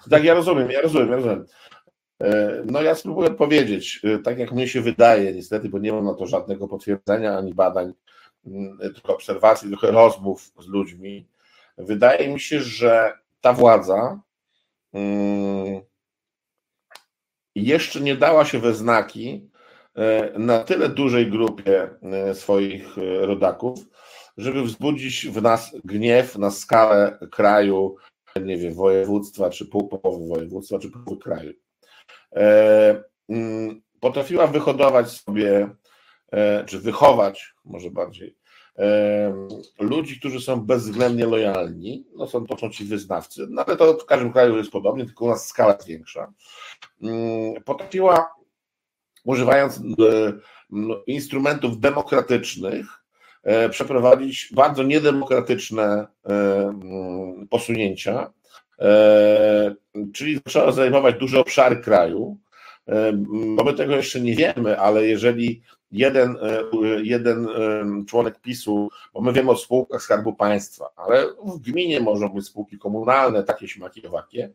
Tak, ja rozumiem. No ja spróbuję odpowiedzieć, tak jak mnie się wydaje, niestety, bo nie mam na to żadnego potwierdzenia ani badań, tylko obserwacji, tylko rozmów z ludźmi. Wydaje mi się, że ta władza jeszcze nie dała się we znaki na tyle dużej grupie swoich rodaków, żeby wzbudzić w nas gniew na skalę kraju, nie wiem, województwa, czy półpołowy województwa, czy połowy kraju. Potrafiła wyhodować sobie, czy wychować może bardziej, ludzi, którzy są bezwzględnie lojalni, no to są ci wyznawcy, no ale to w każdym kraju jest podobnie, tylko u nas skala jest większa. Potrafiła, używając instrumentów demokratycznych, przeprowadzić bardzo niedemokratyczne posunięcia, czyli zaczęła zajmować duże obszary kraju. Bo my tego jeszcze nie wiemy, ale jeżeli jeden członek PiS-u, bo my wiemy o spółkach Skarbu Państwa, ale w gminie mogą być spółki komunalne, takie śmaki, owakie.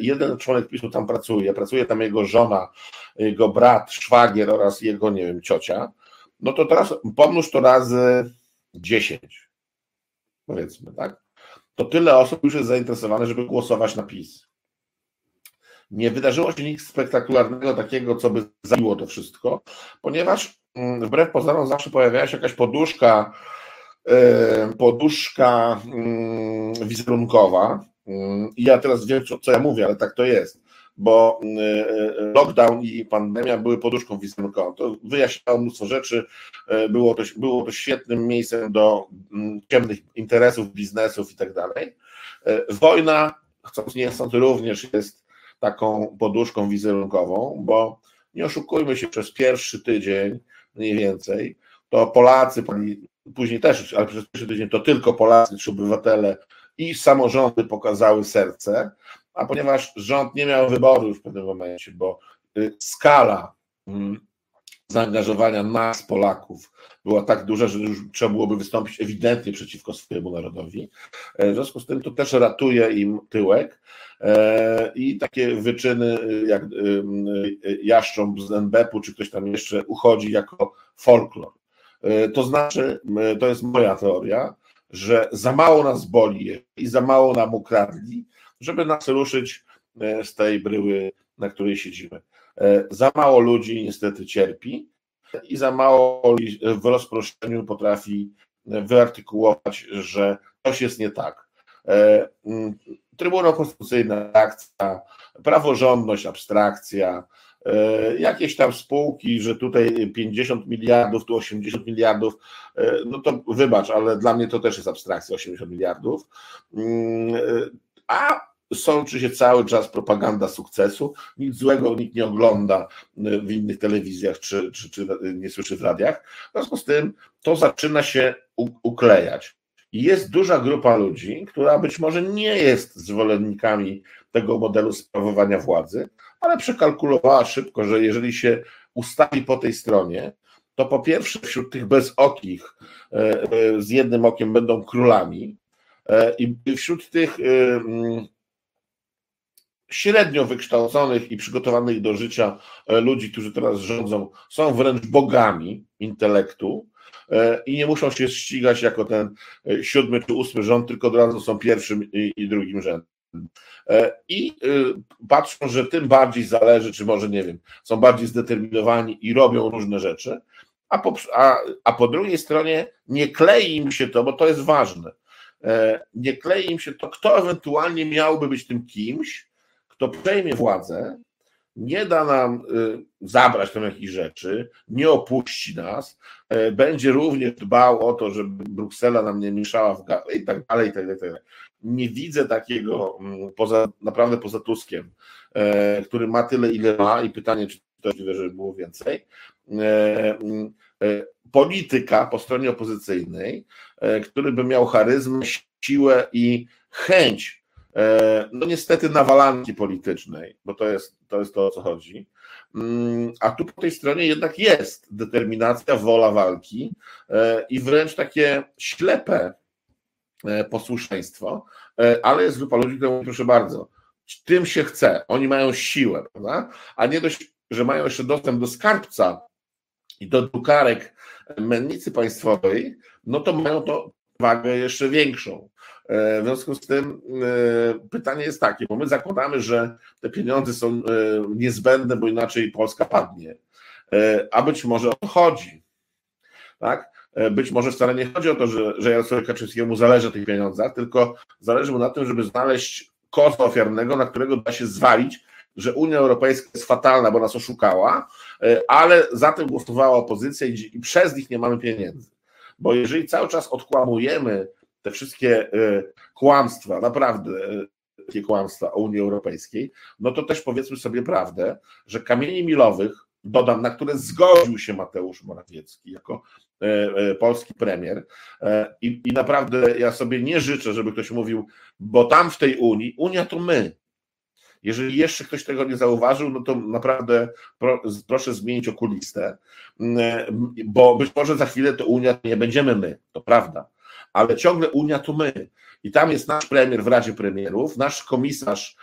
Jeden członek PiS-u tam pracuje tam jego żona, jego brat, szwagier oraz jego, nie wiem, ciocia, no to teraz pomnóż to razy 10, powiedzmy, tak? To tyle osób już jest zainteresowane, żeby głosować na PiS. Nie wydarzyło się nic spektakularnego takiego, co by zabiło to wszystko, ponieważ wbrew pozorom zawsze pojawiała się jakaś poduszka wizerunkowa. I ja teraz wiem, co ja mówię, ale tak to jest, bo lockdown i pandemia były poduszką wizerunkową. To wyjaśniało mnóstwo rzeczy, było to świetnym miejscem do ciemnych interesów, biznesów i tak dalej. Wojna, chcąc nie chcąc, również jest taką poduszką wizerunkową, bo nie oszukujmy się, przez pierwszy tydzień mniej więcej, to Polacy, później też, ale przez pierwszy tydzień to tylko Polacy, czy obywatele i samorządy pokazały serce, a ponieważ rząd nie miał wyboru już w pewnym momencie, bo skala zaangażowania nas, Polaków, była tak duża, że już trzeba byłoby wystąpić ewidentnie przeciwko swojemu narodowi. W związku z tym to też ratuje im tyłek i takie wyczyny jak Jaszcząb z NBP-u, czy ktoś tam jeszcze uchodzi jako folklor. To znaczy, to jest moja teoria, że za mało nas boli i za mało nam ukradli, żeby nas ruszyć z tej bryły, na której siedzimy. Za mało ludzi niestety cierpi i za mało ludzi w rozproszeniu potrafi wyartykułować, że coś jest nie tak. Trybunał Konstytucyjny, abstrakcja, praworządność, abstrakcja, jakieś tam spółki, że tutaj 50 miliardów, tu 80 miliardów, no to wybacz, ale dla mnie to też jest abstrakcja, 80 miliardów. A sączy się cały czas propaganda sukcesu, nic złego nikt nie ogląda w innych telewizjach czy nie słyszy w radiach. W związku z tym to zaczyna się uklejać. I jest duża grupa ludzi, która być może nie jest zwolennikami tego modelu sprawowania władzy, ale przekalkulowała szybko, że jeżeli się ustawi po tej stronie, to po pierwsze wśród tych bezokich z jednym okiem będą królami i wśród tych średnio wykształconych i przygotowanych do życia ludzi, którzy teraz rządzą, są wręcz bogami intelektu i nie muszą się ścigać jako ten 7. czy 8. rząd, tylko od razu są pierwszym i drugim rzędem. I patrzą, że tym bardziej zależy, czy może, nie wiem, są bardziej zdeterminowani i robią różne rzeczy, a po drugiej stronie nie klei im się to, bo to jest ważne, nie klei im się to, kto ewentualnie miałby być tym kimś, kto przejmie władzę, nie da nam zabrać tam jakichś rzeczy, nie opuści nas, będzie również dbał o to, żeby Bruksela nam nie mieszała w gaz i tak dalej, i tak dalej, i tak dalej. Nie widzę takiego, naprawdę poza Tuskiem, który ma tyle, ile ma i pytanie, czy to jest możliwe, żeby było więcej, polityka po stronie opozycyjnej, który by miał charyzmę, siłę i chęć, no niestety nawalanki politycznej, bo to jest to, o co chodzi. A tu po tej stronie jednak jest determinacja, wola walki i wręcz takie ślepe posłuszeństwo, ale jest grupa ludzi, która mówi, proszę bardzo, tym się chce, oni mają siłę, prawda? A nie dość, że mają jeszcze dostęp do skarbca i do drukarek mennicy państwowej, no to mają to wagę jeszcze większą. W związku z tym pytanie jest takie, bo my zakładamy, że te pieniądze są niezbędne, bo inaczej Polska padnie, a być może o to chodzi, tak? Być może wcale nie chodzi o to, że Jarosław Kaczyńskiemu zależy o tych pieniądzach, tylko zależy mu na tym, żeby znaleźć kozła ofiarnego, na którego da się zwalić, że Unia Europejska jest fatalna, bo nas oszukała, ale za tym głosowała opozycja i przez nich nie mamy pieniędzy. Bo jeżeli cały czas odkłamujemy te wszystkie kłamstwa, naprawdę takie kłamstwa o Unii Europejskiej, no to też powiedzmy sobie prawdę, że kamieni milowych, dodam, na które zgodził się Mateusz Morawiecki jako polski premier. I naprawdę ja sobie nie życzę, żeby ktoś mówił, bo tam w tej Unii, Unia to my. Jeżeli jeszcze ktoś tego nie zauważył, no to naprawdę proszę zmienić okulistę, bo być może za chwilę to Unia nie będziemy my, to prawda, ale ciągle Unia to my. I tam jest nasz premier w Radzie Premierów, nasz komisarz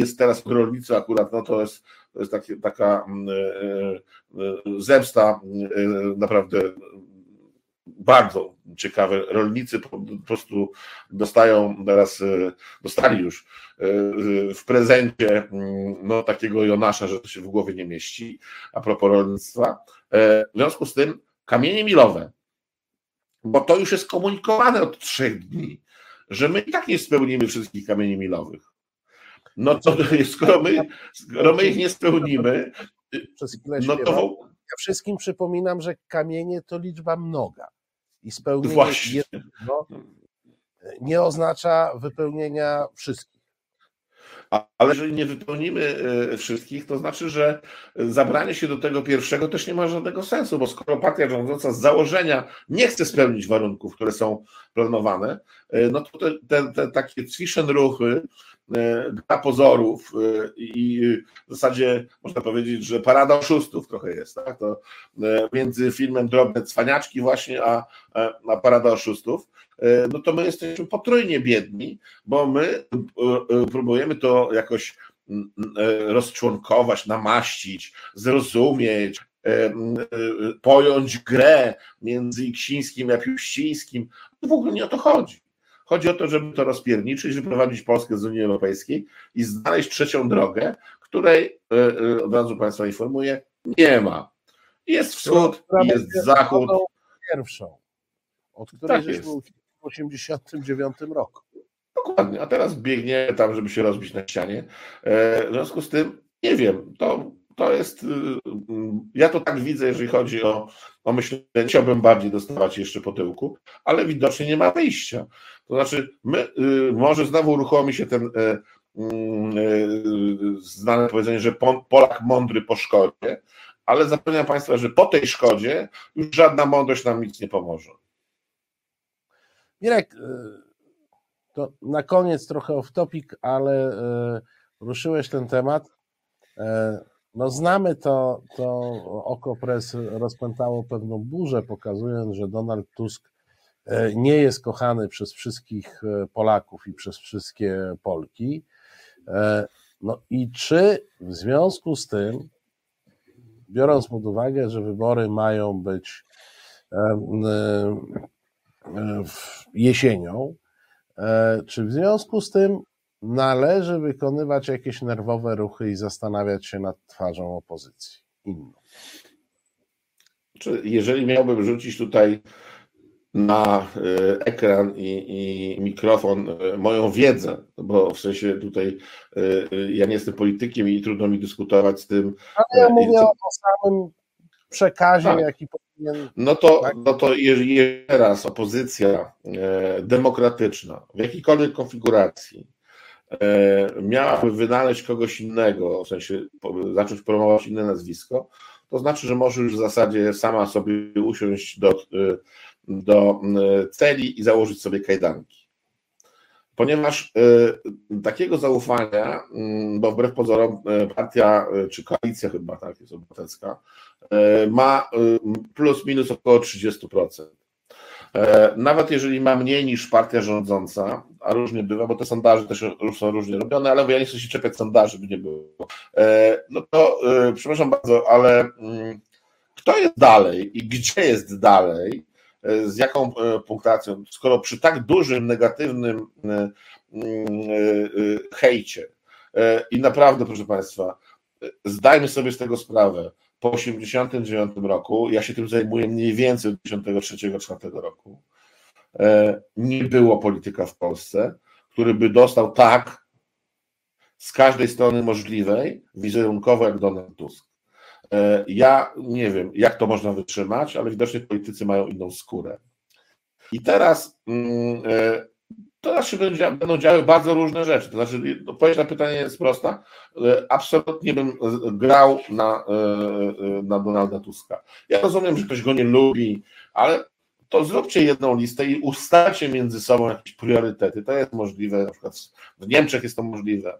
jest teraz rolnicy akurat, no to jest taka zemsta, naprawdę bardzo ciekawe. Rolnicy po prostu dostali już w prezencie no, takiego Jonasza, że to się w głowie nie mieści, a propos rolnictwa. W związku z tym kamienie milowe, bo to już jest komunikowane od 3 dni, że my i tak nie spełnimy wszystkich kamieni milowych. No to skoro my ich nie spełnimy, no to... Ja wszystkim przypominam, że kamienie to liczba mnoga i spełnienie jednego nie oznacza wypełnienia wszystkich. Ale jeżeli nie wypełnimy wszystkich, to znaczy, że zabranie się do tego pierwszego też nie ma żadnego sensu, bo skoro partia rządząca z założenia nie chce spełnić warunków, które są planowane, no to te takie cwiszyn ruchy dla pozorów i w zasadzie można powiedzieć, że parada oszustów trochę jest, tak? To między filmem Drobne Cwaniaczki właśnie, a parada oszustów, no to my jesteśmy potrójnie biedni, bo my próbujemy to jakoś rozczłonkować, namaścić, zrozumieć, pojąć grę między Iksińskim a Piłsińskim. No w ogóle nie o to chodzi. Chodzi o to, żeby to rozpierniczyć, wyprowadzić Polskę z Unii Europejskiej i znaleźć trzecią drogę, której, od razu Państwa informuję, nie ma. Jest wschód, jest zachód. Pierwszą, od której tak żeśmy 1989 roku. Dokładnie, a teraz biegnie tam, żeby się rozbić na ścianie. W związku z tym, nie wiem, to jest, ja to tak widzę, jeżeli chodzi o myślenie, chciałbym bardziej dostawać jeszcze po tyłku, ale widocznie nie ma wyjścia. To znaczy, może znowu uruchomi się ten znane powiedzenie, że Polak mądry po szkodzie, ale zapewniam Państwa, że po tej szkodzie już żadna mądrość nam nic nie pomoże. Mirek, to na koniec trochę off topic, ale ruszyłeś ten temat. No znamy to Okopres rozpętało pewną burzę, pokazując, że Donald Tusk nie jest kochany przez wszystkich Polaków i przez wszystkie Polki. No i czy w związku z tym, biorąc pod uwagę, że wybory mają być jesienią, czy w związku z tym należy wykonywać jakieś nerwowe ruchy i zastanawiać się nad twarzą opozycji inną? Czy jeżeli miałbym rzucić tutaj na ekran i mikrofon moją wiedzę, bo w sensie tutaj ja nie jestem politykiem i trudno mi dyskutować z tym. Ale ja mówię o samym przekazie, tak, jaki powinien... No to jeżeli teraz opozycja demokratyczna w jakiejkolwiek konfiguracji miałaby wynaleźć kogoś innego, w sensie zacząć promować inne nazwisko, to znaczy, że może już w zasadzie sama sobie usiąść do celi i założyć sobie kajdanki. Ponieważ takiego zaufania, bo wbrew pozorom partia, czy koalicja chyba, tak, jest obywatelska, ma plus minus około 30%. Nawet jeżeli ma mniej niż partia rządząca, a różnie bywa, bo te sondaże też są różnie robione, ale ja nie chcę się czepiać sondaży, by nie było. No to, przepraszam bardzo, ale kto jest dalej i gdzie jest dalej, z jaką punktacją, skoro przy tak dużym, negatywnym hejcie i naprawdę, proszę Państwa, zdajmy sobie z tego sprawę, po 1989 roku, ja się tym zajmuję mniej więcej od 1993-1994 roku, nie było polityka w Polsce, który by dostał tak z każdej strony możliwej wizerunkowo jak Donald Tusk. Ja nie wiem, jak to można wytrzymać, ale widocznie politycy mają inną skórę. I teraz się będą działy bardzo różne rzeczy. To znaczy, odpowiedź na pytanie jest prosta. Absolutnie bym grał na Donalda Tuska. Ja rozumiem, że ktoś go nie lubi, ale to zróbcie jedną listę i ustalcie między sobą jakieś priorytety. To jest możliwe, na przykład w Niemczech jest to możliwe.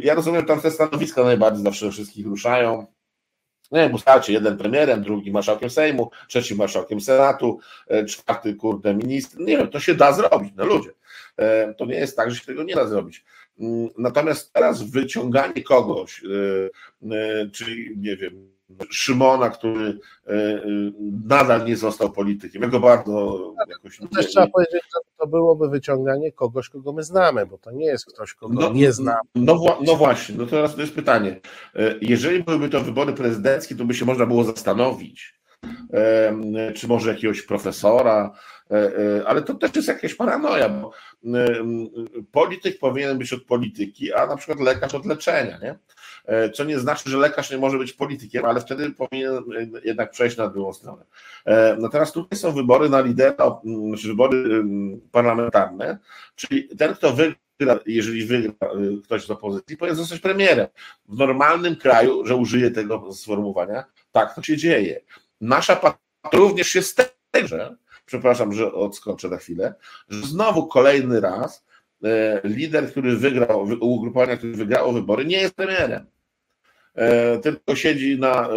Ja rozumiem, tam te stanowiska najbardziej zawsze wszystkich ruszają. Nie wiem, ustalcie, jeden premierem, drugi marszałkiem Sejmu, trzeci marszałkiem Senatu, czwarty, kurde, minister. Nie wiem, to się da zrobić, no ludzie. To nie jest tak, że się tego nie da zrobić. Natomiast teraz wyciąganie kogoś, czyli nie wiem, Szymona, który nadal nie został politykiem. Ja go bardzo jakoś... Też trzeba powiedzieć, że to byłoby wyciąganie kogoś, kogo my znamy, bo to nie jest ktoś, kogo nie znamy. No właśnie, no teraz to jest pytanie. Jeżeli byłyby to wybory prezydenckie, to by się można było zastanowić, czy może jakiegoś profesora, ale to też jest jakaś paranoja, bo polityk powinien być od polityki, a na przykład lekarz od leczenia, nie? Co nie znaczy, że lekarz nie może być politykiem, ale wtedy powinien jednak przejść na drugą stronę. No teraz tutaj są wybory na lidera, czy wybory parlamentarne, czyli ten, kto wygra, jeżeli wygra ktoś z opozycji, powinien zostać premierem. W normalnym kraju, że użyję tego sformułowania, tak to się dzieje. Nasza partia również się stęże, przepraszam, że odskoczę na chwilę, że znowu kolejny raz lider, który wygrał, ugrupowanie, które wygrało wybory, nie jest premierem. Tylko siedzi na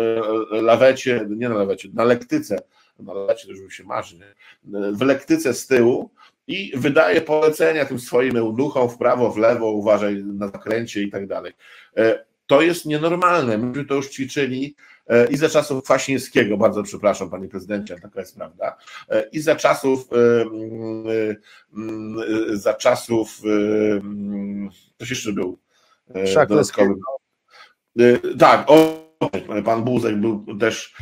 lawecie, nie na lawecie, na lektyce, na lawecie to już mi się marzy, w lektyce z tyłu i wydaje polecenia tym swoim eunuchom w prawo, w lewo, uważaj na zakręcie i tak dalej. To jest nienormalne. Myśmy to już ćwiczyli i za czasów Kwaśniewskiego, bardzo przepraszam, panie prezydencie, taka jest prawda, i za czasów ktoś jeszcze był dodatkowy. Tak, pan Buzek był też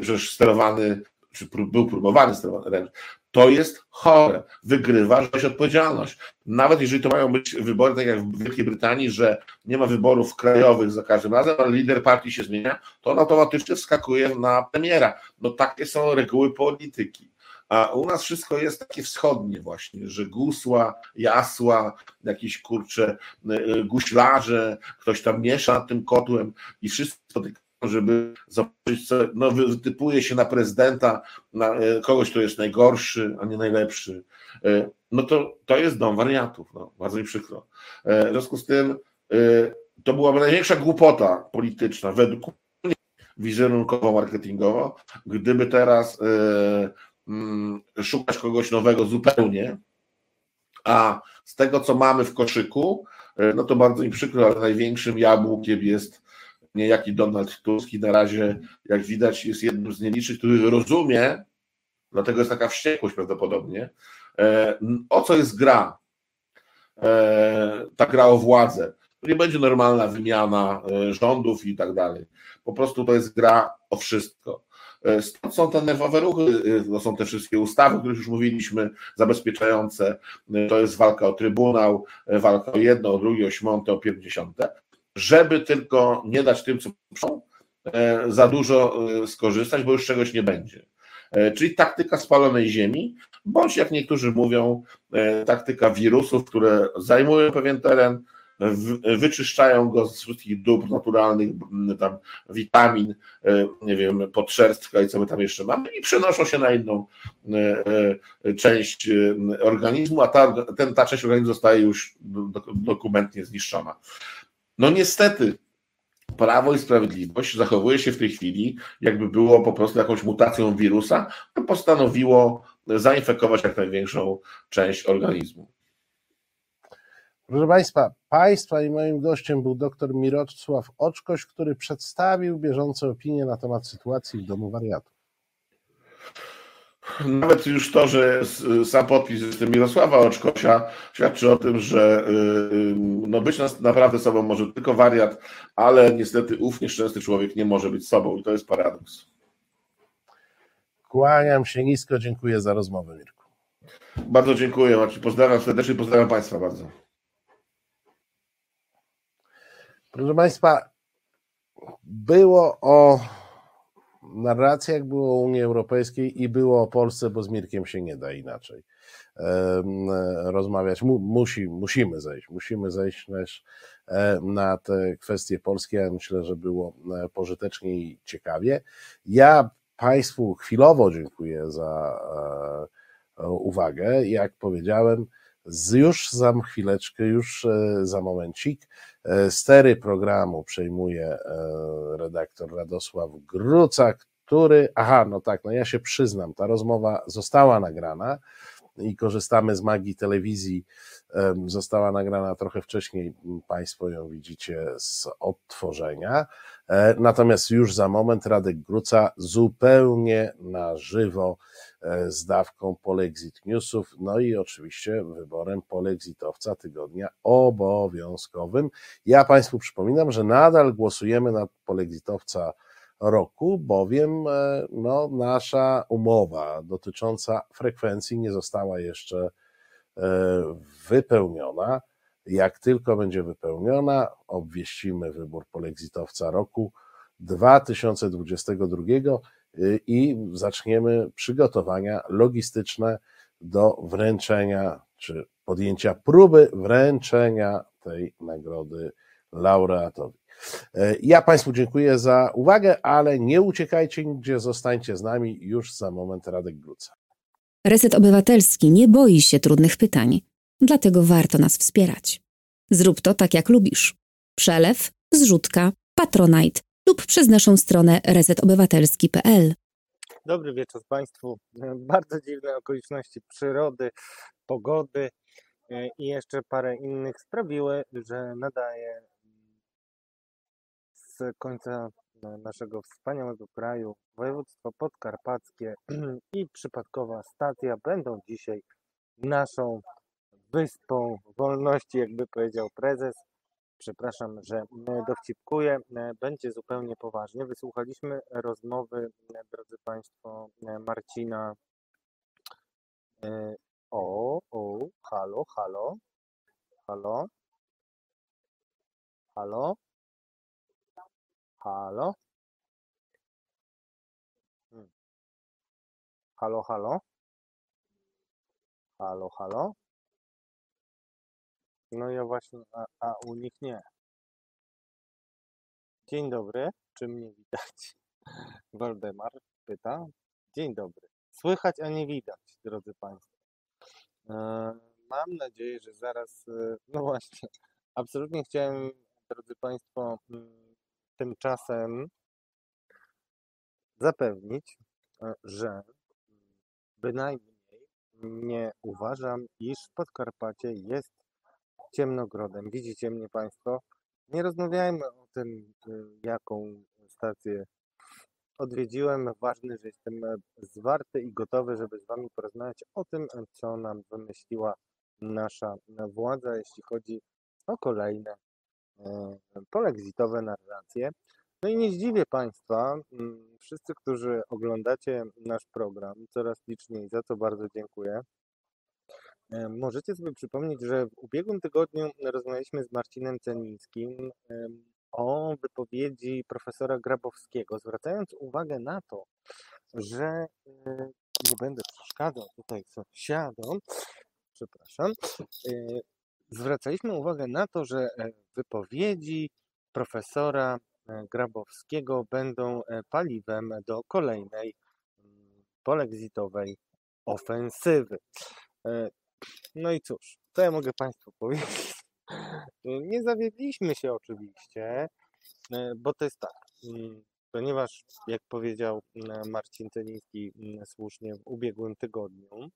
przecież sterowany czy był próbowany wręcz, to jest chore. Wygrywa jakaś odpowiedzialność. Nawet jeżeli to mają być wybory, tak jak w Wielkiej Brytanii, że nie ma wyborów krajowych za każdym razem, ale lider partii się zmienia, to on automatycznie wskakuje na premiera. No takie są reguły polityki. A u nas wszystko jest takie wschodnie właśnie, że gusła, jasła, jakieś kurcze guślarze, ktoś tam miesza tym kotłem i wszyscy spotykają, żeby zobaczyć, co no, wytypuje się na prezydenta, na kogoś, kto jest najgorszy, a nie najlepszy. No to jest dom wariatów, no, bardzo mi przykro. W związku z tym to byłaby największa głupota polityczna, według mnie wizerunkowo-marketingowo, gdyby teraz szukać kogoś nowego zupełnie, a z tego, co mamy w koszyku, no to bardzo mi przykro, ale największym jabłkiem jest niejaki Donald Tusk i na razie, jak widać, jest jednym z nielicznych, który rozumie, dlatego jest taka wściekłość prawdopodobnie, o co jest gra, ta gra o władzę. To nie będzie normalna wymiana rządów i tak dalej. Po prostu to jest gra o wszystko. Stąd są te nerwowe ruchy, to są te wszystkie ustawy, o których już mówiliśmy, zabezpieczające, to jest walka o trybunał, walka o jedno, o drugie, o śmąte, o pięćdziesiąte, żeby tylko nie dać tym, co muszą, za dużo skorzystać, bo już czegoś nie będzie. Czyli taktyka spalonej ziemi, bądź jak niektórzy mówią, taktyka wirusów, które zajmują pewien teren, wyczyszczają go z wszystkich dóbr naturalnych, tam witamin, nie wiem, podszerstwa i co my tam jeszcze mamy i przenoszą się na inną część organizmu, a ta część organizmu zostaje już dokumentnie zniszczona. No niestety Prawo i Sprawiedliwość zachowuje się w tej chwili, jakby było po prostu jakąś mutacją wirusa, to postanowiło zainfekować jak największą część organizmu. Proszę Państwa i moim gościem był dr Mirosław Oczkoś, który przedstawił bieżące opinie na temat sytuacji w domu wariatów. Nawet już to, że sam podpis Mirosława Oczkosia świadczy o tym, że no być naprawdę sobą może tylko wariat, ale niestety ów nieszczęsny człowiek nie może być sobą i to jest paradoks. Kłaniam się nisko, dziękuję za rozmowę, Mirku. Bardzo dziękuję, Marcin. Pozdrawiam serdecznie, pozdrawiam Państwa bardzo. Proszę Państwa, było o narracjach, było o Unii Europejskiej i było o Polsce, bo z Mirkiem się nie da inaczej rozmawiać. Musimy zejść też na te kwestie polskie. Ja myślę, że było pożytecznie i ciekawie. Ja Państwu chwilowo dziękuję za uwagę. Jak powiedziałem, już za chwileczkę, już za momencik stery programu przejmuje redaktor Radosław Gruca, który, ja się przyznam, ta rozmowa została nagrana i korzystamy z magii telewizji, została nagrana trochę wcześniej, Państwo ją widzicie z odtworzenia, natomiast już za moment Radek Gruca zupełnie na żywo z dawką Polexit Newsów, no i oczywiście wyborem polexitowca tygodnia obowiązkowym. Ja Państwu przypominam, że nadal głosujemy na polexitowca roku, bowiem no, nasza umowa dotycząca frekwencji nie została jeszcze wypełniona. Jak tylko będzie wypełniona, obwieścimy wybór polexitowca roku 2022 i zaczniemy przygotowania logistyczne do wręczenia, czy podjęcia próby wręczenia tej nagrody laureatowi. Ja Państwu dziękuję za uwagę, ale nie uciekajcie nigdzie, zostańcie z nami, już za moment Radek Gruca. Reset Obywatelski nie boi się trudnych pytań, dlatego warto nas wspierać. Zrób to tak jak lubisz. Przelew, zrzutka, Patronite lub przez naszą stronę resetobywatelski.pl. Dobry wieczór Państwu. Bardzo dziwne okoliczności przyrody, pogody i jeszcze parę innych sprawiły, że nadaję z końca naszego wspaniałego kraju, województwo podkarpackie i przypadkowa stacja będą dzisiaj naszą wyspą wolności, jakby powiedział prezes. przepraszam, że dowcipkuję, będzie zupełnie poważnie. Wysłuchaliśmy rozmowy, drodzy Państwo, Marcina. Halo? No ja właśnie, a u nich nie. Dzień dobry, czy mnie widać? Waldemar pyta. Dzień dobry. Słychać, a nie widać, drodzy Państwo. Mam nadzieję, że zaraz, no właśnie, absolutnie chciałem, drodzy Państwo, tymczasem zapewnić, że bynajmniej nie uważam, iż Podkarpacie jest ciemnogrodem. Widzicie mnie Państwo? Nie rozmawiajmy o tym, jaką stację odwiedziłem. Ważne, że jestem zwarty i gotowy, żeby z Wami porozmawiać o tym, co nam wymyśliła nasza władza, jeśli chodzi o kolejne polexitowe narracje. No i nie zdziwię Państwa, wszyscy, którzy oglądacie nasz program, coraz liczniej, za co bardzo dziękuję. Możecie sobie przypomnieć, że w ubiegłym tygodniu rozmawialiśmy z Marcinem Celińskim o wypowiedzi profesora Grabowskiego, zwracając uwagę na to, że nie będę przeszkadzał tutaj sąsiadom, przepraszam, zwracaliśmy uwagę na to, że wypowiedzi profesora Grabowskiego będą paliwem do kolejnej polexitowej ofensywy. No i cóż, co ja mogę Państwu powiedzieć? Nie zawiedliśmy się oczywiście, bo to jest tak, ponieważ jak powiedział Marcin Celiński słusznie w ubiegłym tygodniu,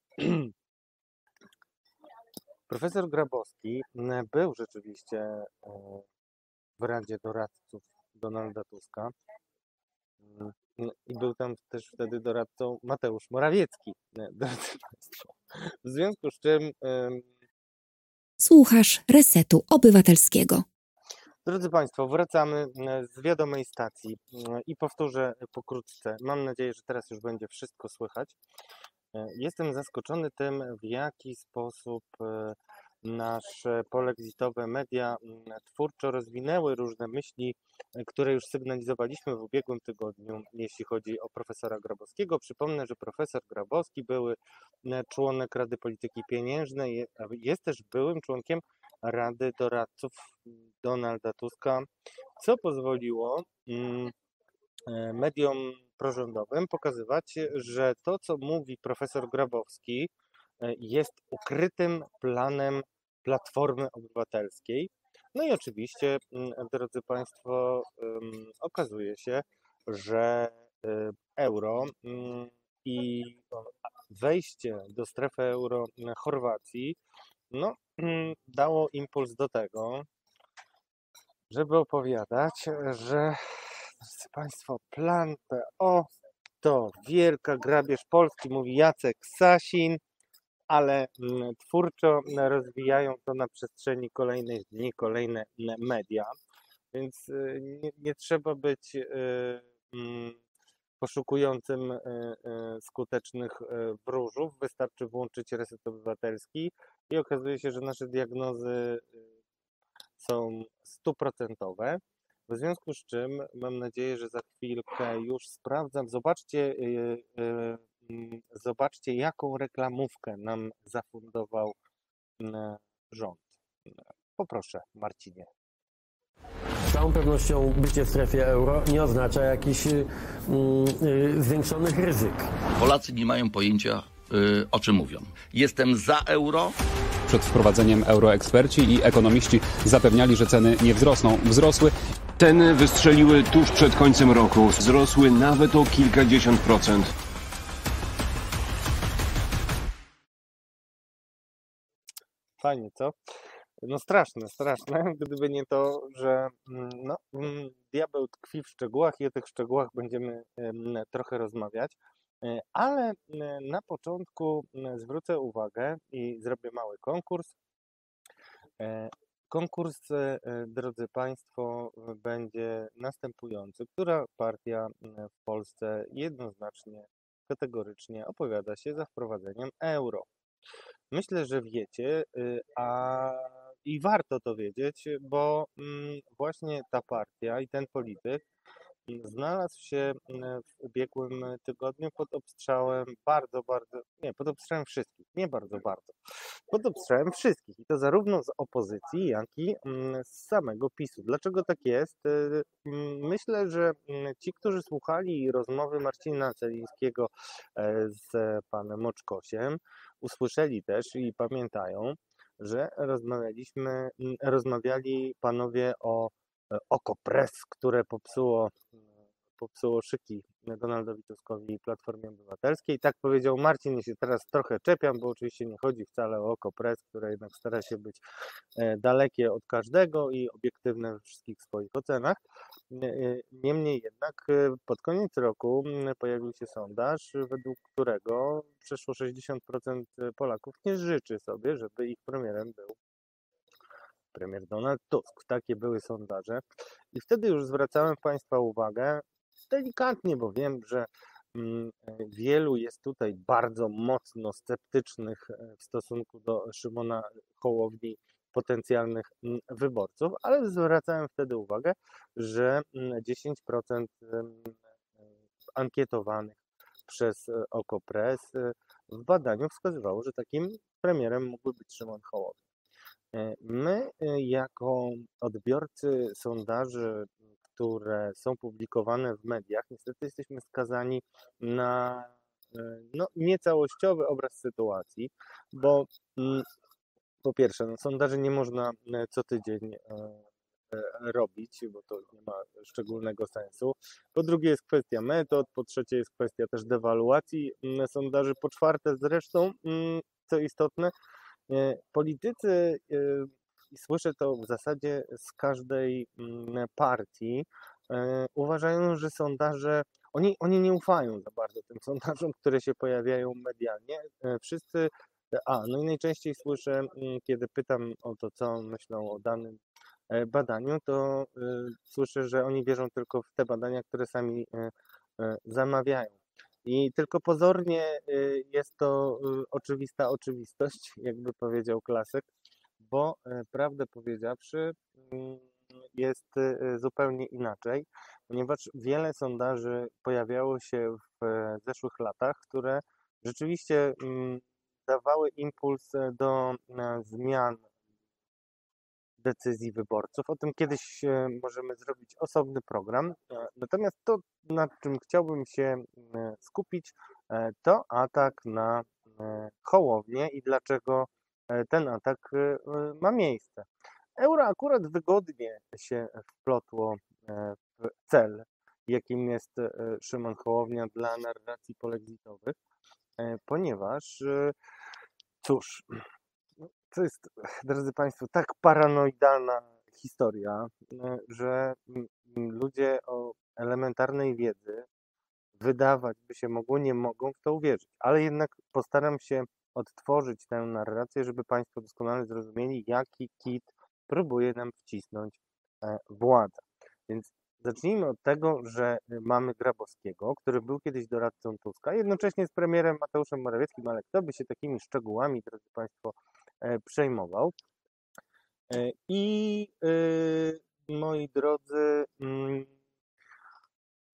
profesor Grabowski był rzeczywiście w Radzie Doradców Donalda Tuska i był tam też wtedy doradcą Mateusz Morawiecki, drodzy Państwo. W związku z czym... Słuchasz Resetu Obywatelskiego. Drodzy Państwo, wracamy z wiadomej stacji i powtórzę pokrótce. Mam nadzieję, że teraz już będzie wszystko słychać. Jestem zaskoczony tym, w jaki sposób nasze polexitowe media twórczo rozwinęły różne myśli, które już sygnalizowaliśmy w ubiegłym tygodniu, jeśli chodzi o profesora Grabowskiego. Przypomnę, że profesor Grabowski był członek Rady Polityki Pieniężnej, jest też byłym członkiem Rady Doradców Donalda Tuska, co pozwoliło mediom prorządowym pokazywać, że to, co mówi profesor Grabowski, jest ukrytym planem Platformy Obywatelskiej. No i oczywiście, drodzy Państwo, okazuje się, że euro i wejście do strefy euro Chorwacji no, dało impuls do tego, żeby opowiadać, że, drodzy Państwo, plan PO to wielka grabież Polski, mówi Jacek Sasin, ale twórczo rozwijają to na przestrzeni kolejnych dni, kolejne media, więc nie trzeba być poszukującym skutecznych wróżów, wystarczy włączyć Reset Obywatelski i okazuje się, że nasze diagnozy są 100%. W związku z czym mam nadzieję, że za chwilkę już sprawdzam. Zobaczcie, jaką reklamówkę nam zafundował rząd. Poproszę, Marcinie. Z całą pewnością bycie w strefie euro nie oznacza jakichś zwiększonych ryzyk. Polacy nie mają pojęcia, o czym mówią. Jestem za euro. Przed wprowadzeniem euro eksperci i ekonomiści zapewniali, że ceny nie wzrosną. Wzrosły. Ceny wystrzeliły tuż przed końcem roku. Wzrosły nawet o kilkadziesiąt procent. Fajnie, co? No straszne, gdyby nie to, że no, diabeł tkwi w szczegółach i o tych szczegółach będziemy trochę rozmawiać, ale na początku zwrócę uwagę i zrobię mały konkurs. Konkurs, drodzy Państwo, będzie następujący. Która partia w Polsce jednoznacznie, kategorycznie opowiada się za wprowadzeniem euro? Myślę, że wiecie, i warto to wiedzieć, bo właśnie ta partia i ten polityk znalazł się w ubiegłym tygodniu pod obstrzałem pod obstrzałem wszystkich, i to zarówno z opozycji, jak i z samego PiSu. Dlaczego tak jest? Myślę, że ci, którzy słuchali rozmowy Marcina Celińskiego z panem Oczkosiem, usłyszeli też i pamiętają, że rozmawiali panowie o Okopres, które popsuło szyki Donaldowi Tuskowi i Platformie Obywatelskiej. Tak powiedział Marcin, ja się teraz trochę czepiam, bo oczywiście nie chodzi wcale o Okopres, które jednak stara się być dalekie od każdego i obiektywne we wszystkich swoich ocenach. Niemniej jednak pod koniec roku pojawił się sondaż, według którego przeszło 60% Polaków nie życzy sobie, żeby ich premierem był premier Donald Tusk. Takie były sondaże i wtedy już zwracałem Państwa uwagę delikatnie, bo wiem, że wielu jest tutaj bardzo mocno sceptycznych w stosunku do Szymona Hołowni potencjalnych wyborców, ale zwracałem wtedy uwagę, że 10% ankietowanych przez Okopres w badaniu wskazywało, że takim premierem mógłby być Szymon Hołownia. My, jako odbiorcy sondaży, które są publikowane w mediach, niestety jesteśmy skazani na niecałościowy obraz sytuacji, bo po pierwsze, sondaży nie można co tydzień robić, bo to nie ma szczególnego sensu. Po drugie jest kwestia metod, po trzecie jest kwestia też dewaluacji sondaży, po czwarte zresztą, co istotne, politycy, i słyszę to w zasadzie z każdej partii, uważają, że sondaże, oni nie ufają za bardzo tym sondażom, które się pojawiają medialnie. Wszyscy, no i najczęściej słyszę, kiedy pytam o to, co myślą o danym badaniu, to słyszę, że oni wierzą tylko w te badania, które sami zamawiają. I tylko pozornie jest to oczywista oczywistość, jakby powiedział klasyk, bo prawdę powiedziawszy jest zupełnie inaczej, ponieważ wiele sondaży pojawiało się w zeszłych latach, które rzeczywiście dawały impuls do zmian decyzji wyborców. O tym kiedyś możemy zrobić osobny program. Natomiast to, nad czym chciałbym się skupić, to atak na Hołownię i dlaczego ten atak ma miejsce. Euro akurat wygodnie się wplotło w cel, jakim jest Szymon Hołownia dla narracji polexitowych, ponieważ, cóż, to jest, drodzy Państwo, tak paranoidalna historia, że ludzie o elementarnej wiedzy, wydawać by się mogło, nie mogą w to uwierzyć. Ale jednak postaram się odtworzyć tę narrację, żeby Państwo doskonale zrozumieli, jaki kit próbuje nam wcisnąć władza. Więc zacznijmy od tego, że mamy Grabowskiego, który był kiedyś doradcą Tuska, jednocześnie z premierem Mateuszem Morawieckim, ale kto by się takimi szczegółami, drodzy Państwo, przejmował. I moi drodzy,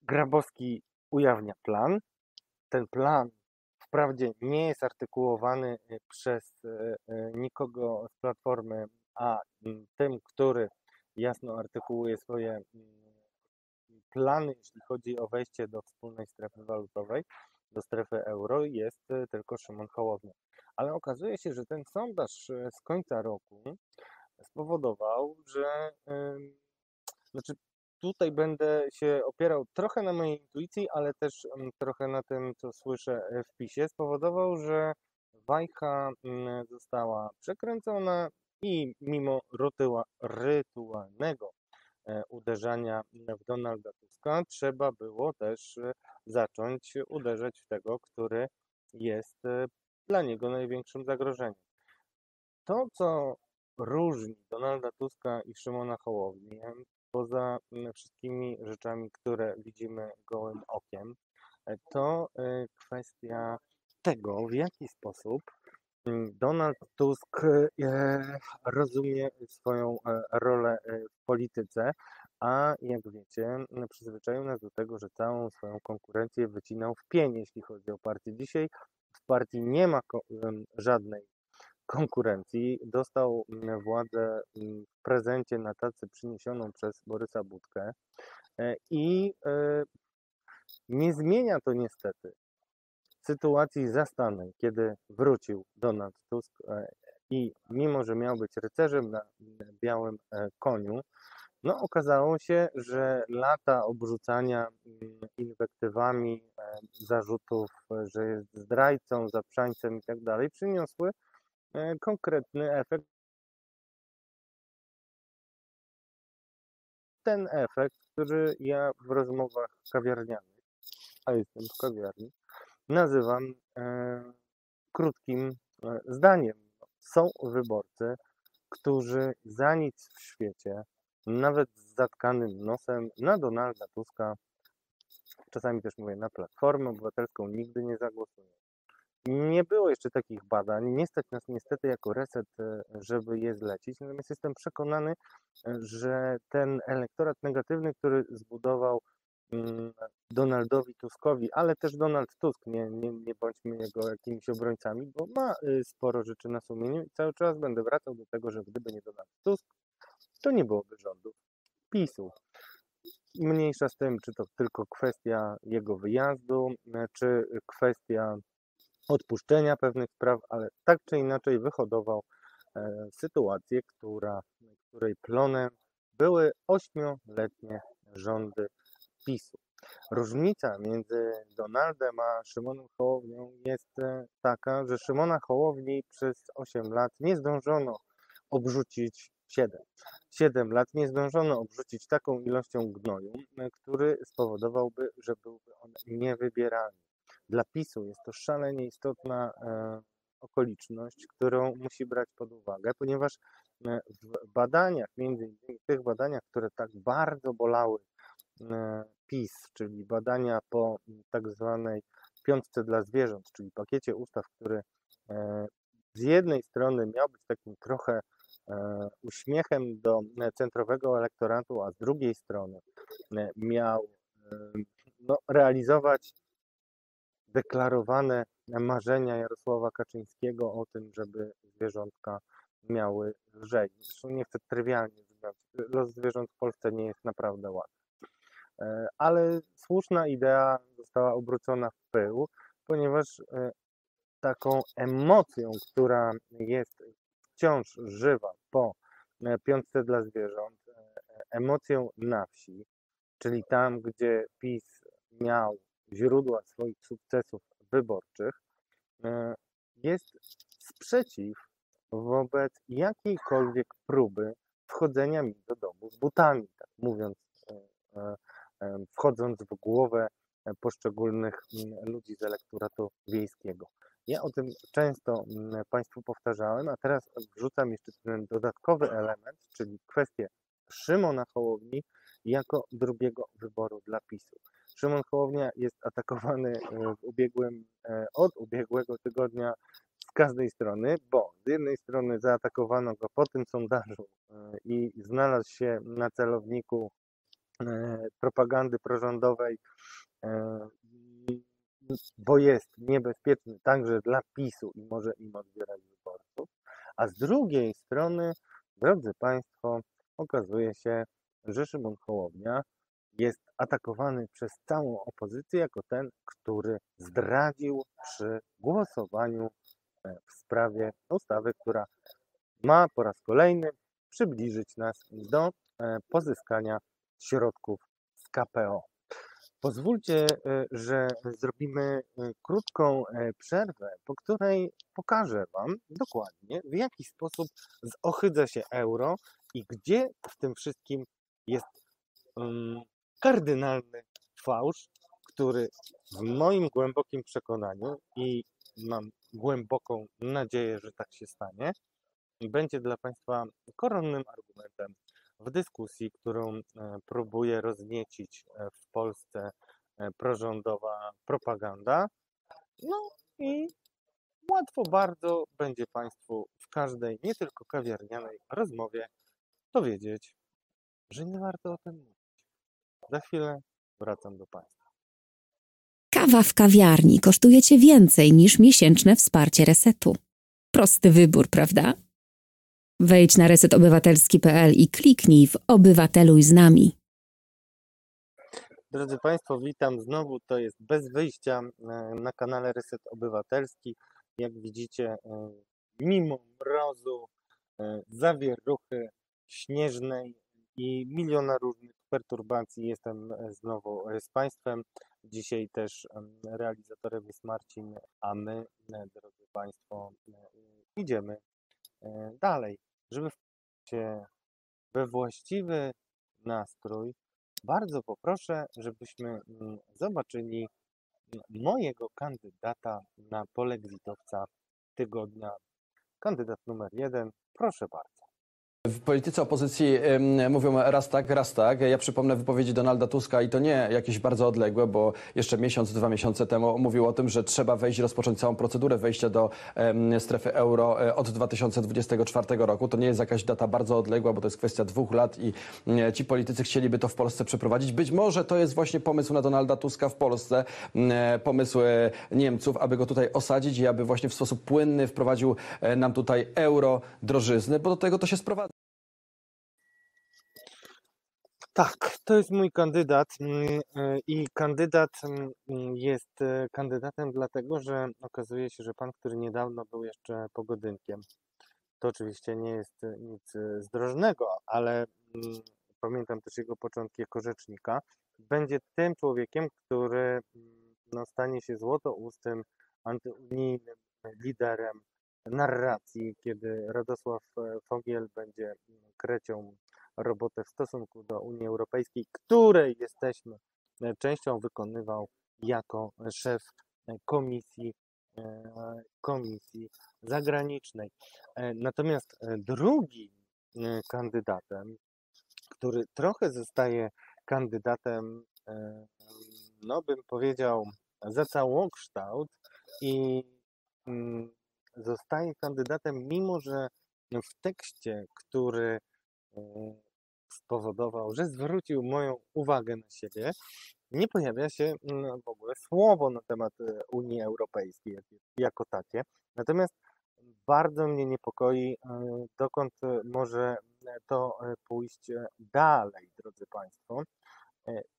Grabowski ujawnia plan. Ten plan wprawdzie nie jest artykułowany przez nikogo z Platformy, a tym, który jasno artykułuje swoje plany, jeśli chodzi o wejście do wspólnej strefy walutowej, do strefy euro, jest tylko Szymon Hołownia. Ale okazuje się, że ten sondaż z końca roku spowodował, że tutaj będę się opierał trochę na mojej intuicji, ale też trochę na tym, co słyszę w PiSie, spowodował, że wajcha została przekręcona i mimo rytualnego uderzania w Donalda Tuska trzeba było też zacząć uderzać w tego, który jest dla niego największym zagrożeniem. To, co różni Donalda Tuska i Szymona Hołownię, poza wszystkimi rzeczami, które widzimy gołym okiem, to kwestia tego, w jaki sposób Donald Tusk rozumie swoją rolę w polityce, a jak wiecie, przyzwyczaił nas do tego, że całą swoją konkurencję wycinał w pień, jeśli chodzi o partię. Dzisiaj w partii nie ma żadnej konkurencji. Dostał władzę w prezencie na tacy przyniesioną przez Borysa Budkę i nie zmienia to niestety sytuacji zastanej, kiedy wrócił Donald Tusk i mimo, że miał być rycerzem na białym koniu, no okazało się, że lata obrzucania inwektywami, zarzutów, że jest zdrajcą, zaprzańcem i tak dalej, przyniosły konkretny efekt. Ten efekt, który ja w rozmowach kawiarnianych, a jestem w kawiarni, nazywam krótkim zdaniem. Są wyborcy, którzy za nic w świecie, nawet z zatkanym nosem, na Donalda Tuska, czasami też mówię na Platformę Obywatelską, nigdy nie zagłosują. Nie było jeszcze takich badań, nie stać nas niestety jako Reset, żeby je zlecić, natomiast jestem przekonany, że ten elektorat negatywny, który zbudował Donaldowi Tuskowi, ale też Donald Tusk, nie bądźmy jego jakimiś obrońcami, bo ma sporo rzeczy na sumieniu i cały czas będę wracał do tego, że gdyby nie Donald Tusk, to nie byłoby rządu PiS-u. Mniejsza z tym, czy to tylko kwestia jego wyjazdu, czy kwestia odpuszczenia pewnych spraw, ale tak czy inaczej wyhodował sytuację, której plonem były 8-letnie rządy PiS-u. Różnica między Donaldem a Szymonem Hołownią jest taka, że Szymona Hołowni przez 8 lat nie zdążono obrzucić 7 lat nie zdążono obrzucić taką ilością gnoju, który spowodowałby, że byłby on niewybieralny. Dla PiS-u jest to szalenie istotna okoliczność, którą musi brać pod uwagę, ponieważ w badaniach, między innymi w tych badaniach, które tak bardzo bolały PiS, czyli badania po tak zwanej piątce dla zwierząt, czyli pakiecie ustaw, który z jednej strony miał być takim trochę uśmiechem do centrowego elektoratu, a z drugiej strony miał realizować deklarowane marzenia Jarosława Kaczyńskiego o tym, żeby zwierzątka miały lżej. Zresztą nie chcę trywialnie wybrać. Los zwierząt w Polsce nie jest naprawdę łatwy. Ale słuszna idea została obrócona w pył, ponieważ taką emocją, która jest wciąż żywa po piątce dla zwierząt, emocją na wsi, czyli tam, gdzie PiS miał źródła swoich sukcesów wyborczych, jest sprzeciw wobec jakiejkolwiek próby wchodzenia mi do domu z butami, tak mówiąc, wchodząc w głowę poszczególnych ludzi z elektoratu wiejskiego. Ja o tym często Państwu powtarzałem, a teraz wrzucam jeszcze ten dodatkowy element, czyli kwestię Szymona Hołowni jako drugiego wyboru dla PiS-u. Szymon Hołownia jest atakowany od ubiegłego tygodnia z każdej strony, bo z jednej strony zaatakowano go po tym sondażu i znalazł się na celowniku propagandy prorządowej, bo jest niebezpieczny także dla PiS-u i może im odbierać wyborców, a z drugiej strony, drodzy Państwo, okazuje się, że Szymon Hołownia jest atakowany przez całą opozycję jako ten, który zdradził przy głosowaniu w sprawie ustawy, która ma po raz kolejny przybliżyć nas do pozyskania środków z KPO. Pozwólcie, że zrobimy krótką przerwę, po której pokażę Wam dokładnie, w jaki sposób zohydza się euro i gdzie w tym wszystkim jest kardynalny fałsz, który w moim głębokim przekonaniu, i mam głęboką nadzieję, że tak się stanie, będzie dla Państwa koronnym argumentem w dyskusji, którą próbuje rozniecić w Polsce prorządowa propaganda. No i łatwo bardzo będzie Państwu w każdej, nie tylko kawiarnianej rozmowie dowiedzieć, że nie warto o tym mówić. Za chwilę wracam do Państwa. Kawa w kawiarni kosztuje Cię więcej niż miesięczne wsparcie Resetu. Prosty wybór, prawda? Wejdź na resetobywatelski.pl i kliknij w Obywateluj z nami. Drodzy Państwo, witam znowu. To jest Bez Wyjścia na kanale Reset Obywatelski. Jak widzicie, mimo mrozu, zawieruchy śnieżnej i miliona różnych perturbacji jestem znowu z Państwem. Dzisiaj też realizatorem jest Marcin, a my, drodzy Państwo, idziemy dalej. Żeby wpaść we właściwy nastrój, bardzo poproszę, żebyśmy zobaczyli mojego kandydata na polexitowca tygodnia. Kandydat numer 1, proszę bardzo. W polityce opozycji mówią raz tak, raz tak. Ja przypomnę wypowiedzi Donalda Tuska i to nie jakieś bardzo odległe, bo jeszcze miesiąc, 2 miesiące temu mówił o tym, że trzeba rozpocząć całą procedurę wejścia do strefy euro od 2024 roku. To nie jest jakaś data bardzo odległa, bo to jest kwestia 2 lat i ci politycy chcieliby to w Polsce przeprowadzić. Być może to jest właśnie pomysł na Donalda Tuska w Polsce, pomysł Niemców, aby go tutaj osadzić i aby właśnie w sposób płynny wprowadził nam tutaj euro drożyzny, bo do tego to się sprowadza. Tak, to jest mój kandydat i kandydat jest kandydatem dlatego, że okazuje się, że pan, który niedawno był jeszcze pogodynkiem, to oczywiście nie jest nic zdrożnego, ale pamiętam też jego początki jako rzecznika, będzie tym człowiekiem, który stanie się złotoustym antyunijnym liderem narracji, kiedy Radosław Fogiel będzie krecią robotę w stosunku do Unii Europejskiej, której jesteśmy częścią, wykonywał jako szef komisji zagranicznej. Natomiast drugim kandydatem, który trochę zostaje kandydatem, bym powiedział, za całokształt i zostaje kandydatem, mimo że w tekście, który spowodował, że zwrócił moją uwagę na siebie, nie pojawia się w ogóle słowo na temat Unii Europejskiej jako takie. Natomiast bardzo mnie niepokoi, dokąd może to pójść dalej, drodzy Państwo.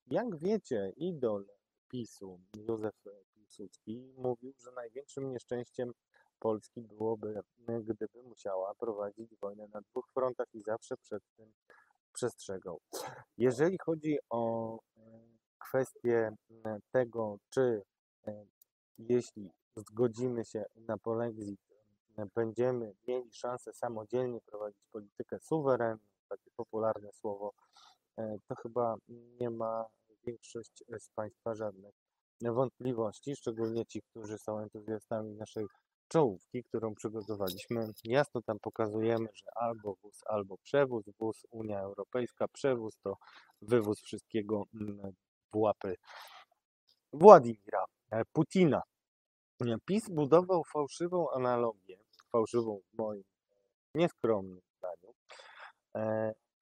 Jak wiecie, idol PiSu, Józef Piłsudski, mówił, że największym nieszczęściem Polski byłoby, gdyby musiała prowadzić wojnę na 2 frontach i zawsze przed tym przestrzegał. Jeżeli chodzi o kwestię tego, czy jeśli zgodzimy się na polexit, będziemy mieli szansę samodzielnie prowadzić politykę suwerenną, takie popularne słowo, to chyba nie ma większość z Państwa żadnych wątpliwości, szczególnie ci, którzy są entuzjastami naszej czołówki, którą przygotowaliśmy. Jasno tam pokazujemy, że albo wóz, albo przewóz. Wóz Unia Europejska, przewóz to wywóz wszystkiego w łapy Władimira Putina. PiS budował fałszywą analogię, fałszywą w moim nieskromnym zdaniu,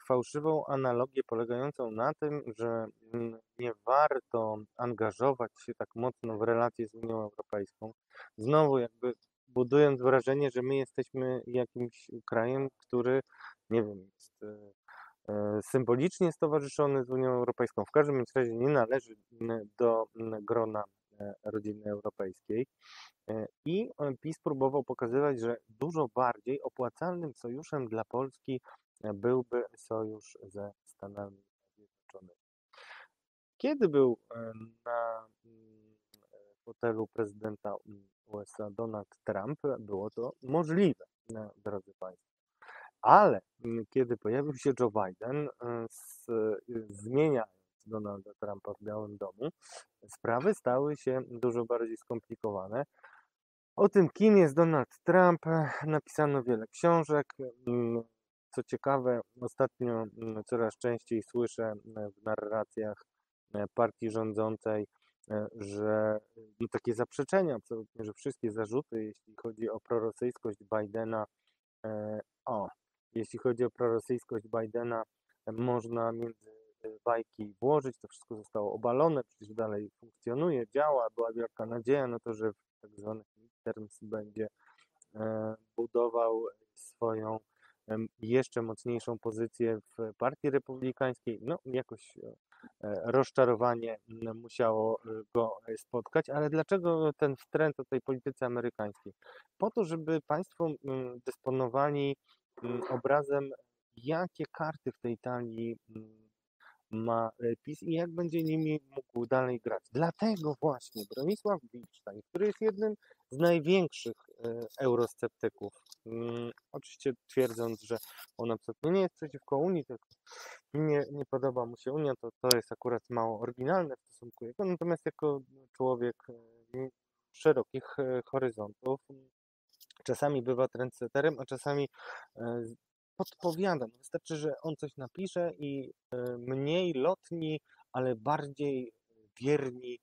fałszywą analogię polegającą na tym, że nie warto angażować się tak mocno w relacje z Unią Europejską. Znowu jakby budując wrażenie, że my jesteśmy jakimś krajem, który, nie wiem, jest symbolicznie stowarzyszony z Unią Europejską. W każdym razie nie należy do grona rodziny europejskiej. I PiS próbował pokazywać, że dużo bardziej opłacalnym sojuszem dla Polski byłby sojusz ze Stanami Zjednoczonymi. Kiedy był na fotelu prezydenta USA Donald Trump, było to możliwe, drodzy Państwo. Ale kiedy pojawił się Joe Biden, zmieniając Donalda Trumpa w Białym Domu, sprawy stały się dużo bardziej skomplikowane. O tym, kim jest Donald Trump, napisano wiele książek. Co ciekawe, ostatnio coraz częściej słyszę w narracjach partii rządzącej, że takie zaprzeczenia absolutnie, że wszystkie zarzuty, jeśli chodzi o prorosyjskość Bidena, można między bajki włożyć, to wszystko zostało obalone, przecież dalej funkcjonuje, działa, była wielka nadzieja na to, że w tak zwanych midterms będzie budował swoją jeszcze mocniejszą pozycję w partii republikańskiej. No jakoś rozczarowanie musiało go spotkać, ale dlaczego ten wtręt o tej polityce amerykańskiej? Po to, żeby państwo dysponowali obrazem, jakie karty w tej talii ma PiS i jak będzie nimi mógł dalej grać. Dlatego właśnie Bronisław Wildstein, który jest jednym z największych eurosceptyków, oczywiście twierdząc, że on absolutnie nie jest przeciwko Unii, tylko nie podoba mu się Unia, to jest akurat mało oryginalne w stosunku jego, natomiast jako człowiek szerokich horyzontów czasami bywa trendsetterem, a czasami podpowiadam. Wystarczy, że on coś napisze i mniej lotni, ale bardziej wierni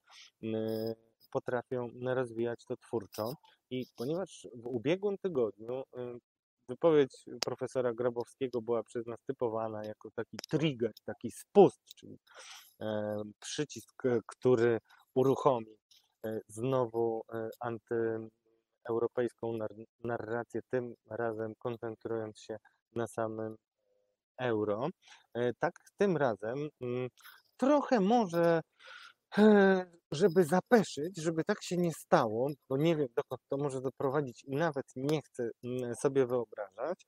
potrafią rozwijać to twórczo. I ponieważ w ubiegłym tygodniu wypowiedź profesora Grabowskiego była przez nas typowana jako taki trigger, taki spust, czyli przycisk, który uruchomi znowu antyeuropejską narrację, tym razem koncentrując się na samym euro. Tak, tym razem trochę może, żeby zapeszyć, żeby tak się nie stało, bo nie wiem, dokąd to może doprowadzić i nawet nie chcę sobie wyobrażać,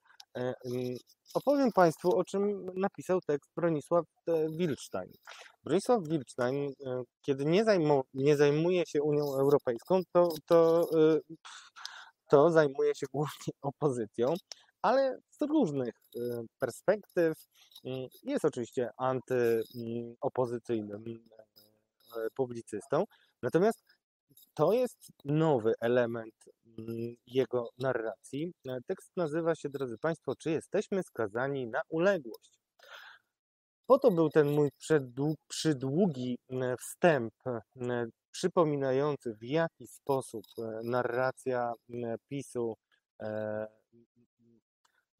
opowiem Państwu, o czym napisał tekst Bronisław Wildstein. Bronisław Wildstein, kiedy nie zajmuje się Unią Europejską, to zajmuje się głównie opozycją, ale z różnych perspektyw. Jest oczywiście antyopozycyjnym publicystą, natomiast to jest nowy element jego narracji. Tekst nazywa się, drodzy Państwo, czy jesteśmy skazani na uległość? Po to był ten mój przydługi wstęp przypominający, w jaki sposób narracja PiS-u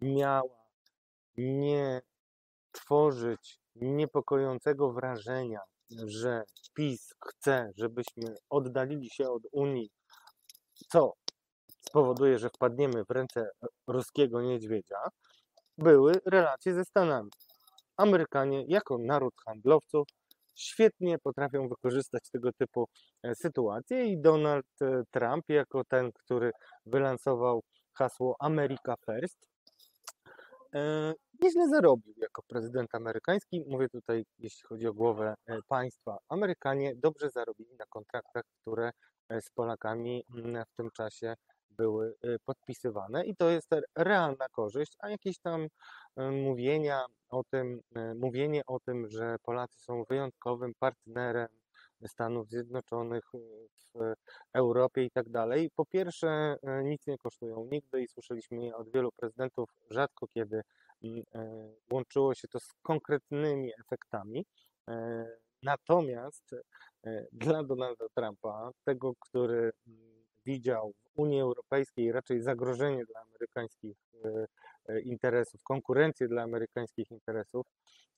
miała nie tworzyć niepokojącego wrażenia, że PiS chce, żebyśmy oddalili się od Unii, co spowoduje, że wpadniemy w ręce ruskiego niedźwiedzia, były relacje ze Stanami. Amerykanie jako naród handlowców świetnie potrafią wykorzystać tego typu sytuacje i Donald Trump jako ten, który wylansował hasło America First, nieźle zarobił jako prezydent amerykański. Mówię tutaj, jeśli chodzi o głowę państwa. Amerykanie dobrze zarobili na kontraktach, które z Polakami w tym czasie były podpisywane i to jest realna korzyść, a jakieś tam mówienie o tym, że Polacy są wyjątkowym partnerem Stanów Zjednoczonych w Europie i tak dalej. Po pierwsze, nic nie kosztują nigdy i słyszeliśmy je od wielu prezydentów, rzadko kiedy łączyło się to z konkretnymi efektami. Natomiast dla Donalda Trumpa, tego, który widział w Unii Europejskiej raczej zagrożenie dla amerykańskich interesów, konkurencję dla amerykańskich interesów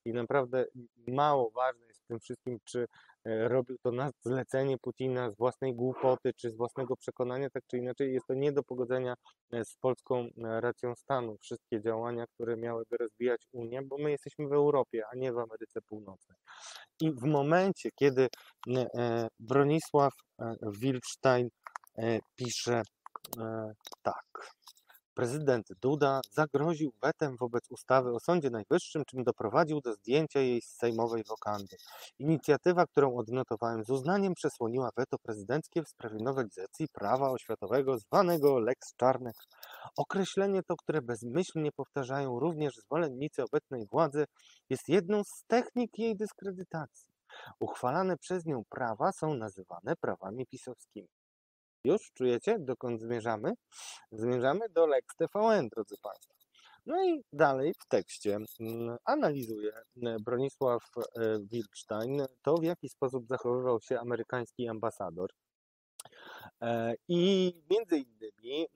i naprawdę mało ważne jest w tym wszystkim, czy robił to na zlecenie Putina z własnej głupoty, czy z własnego przekonania, tak czy inaczej jest to nie do pogodzenia z polską racją stanu. Wszystkie działania, które miałyby rozbijać Unię, bo my jesteśmy w Europie, a nie w Ameryce Północnej. I w momencie, kiedy Bronisław Wildstein pisze tak. Prezydent Duda zagroził wetem wobec ustawy o Sądzie Najwyższym, czym doprowadził do zdjęcia jej z sejmowej wokandy. Inicjatywa, którą odnotowałem z uznaniem, przesłoniła weto prezydenckie w sprawie nowelizacji prawa oświatowego zwanego Lex Czarnek. Określenie to, które bezmyślnie powtarzają również zwolennicy obecnej władzy, jest jedną z technik jej dyskredytacji. Uchwalane przez nią prawa są nazywane prawami pisowskimi. Już czujecie, dokąd zmierzamy? Zmierzamy do Lex TVN, drodzy Państwo. No i dalej w tekście analizuje Bronisław Wildstein to, w jaki sposób zachowywał się amerykański ambasador. I między innymi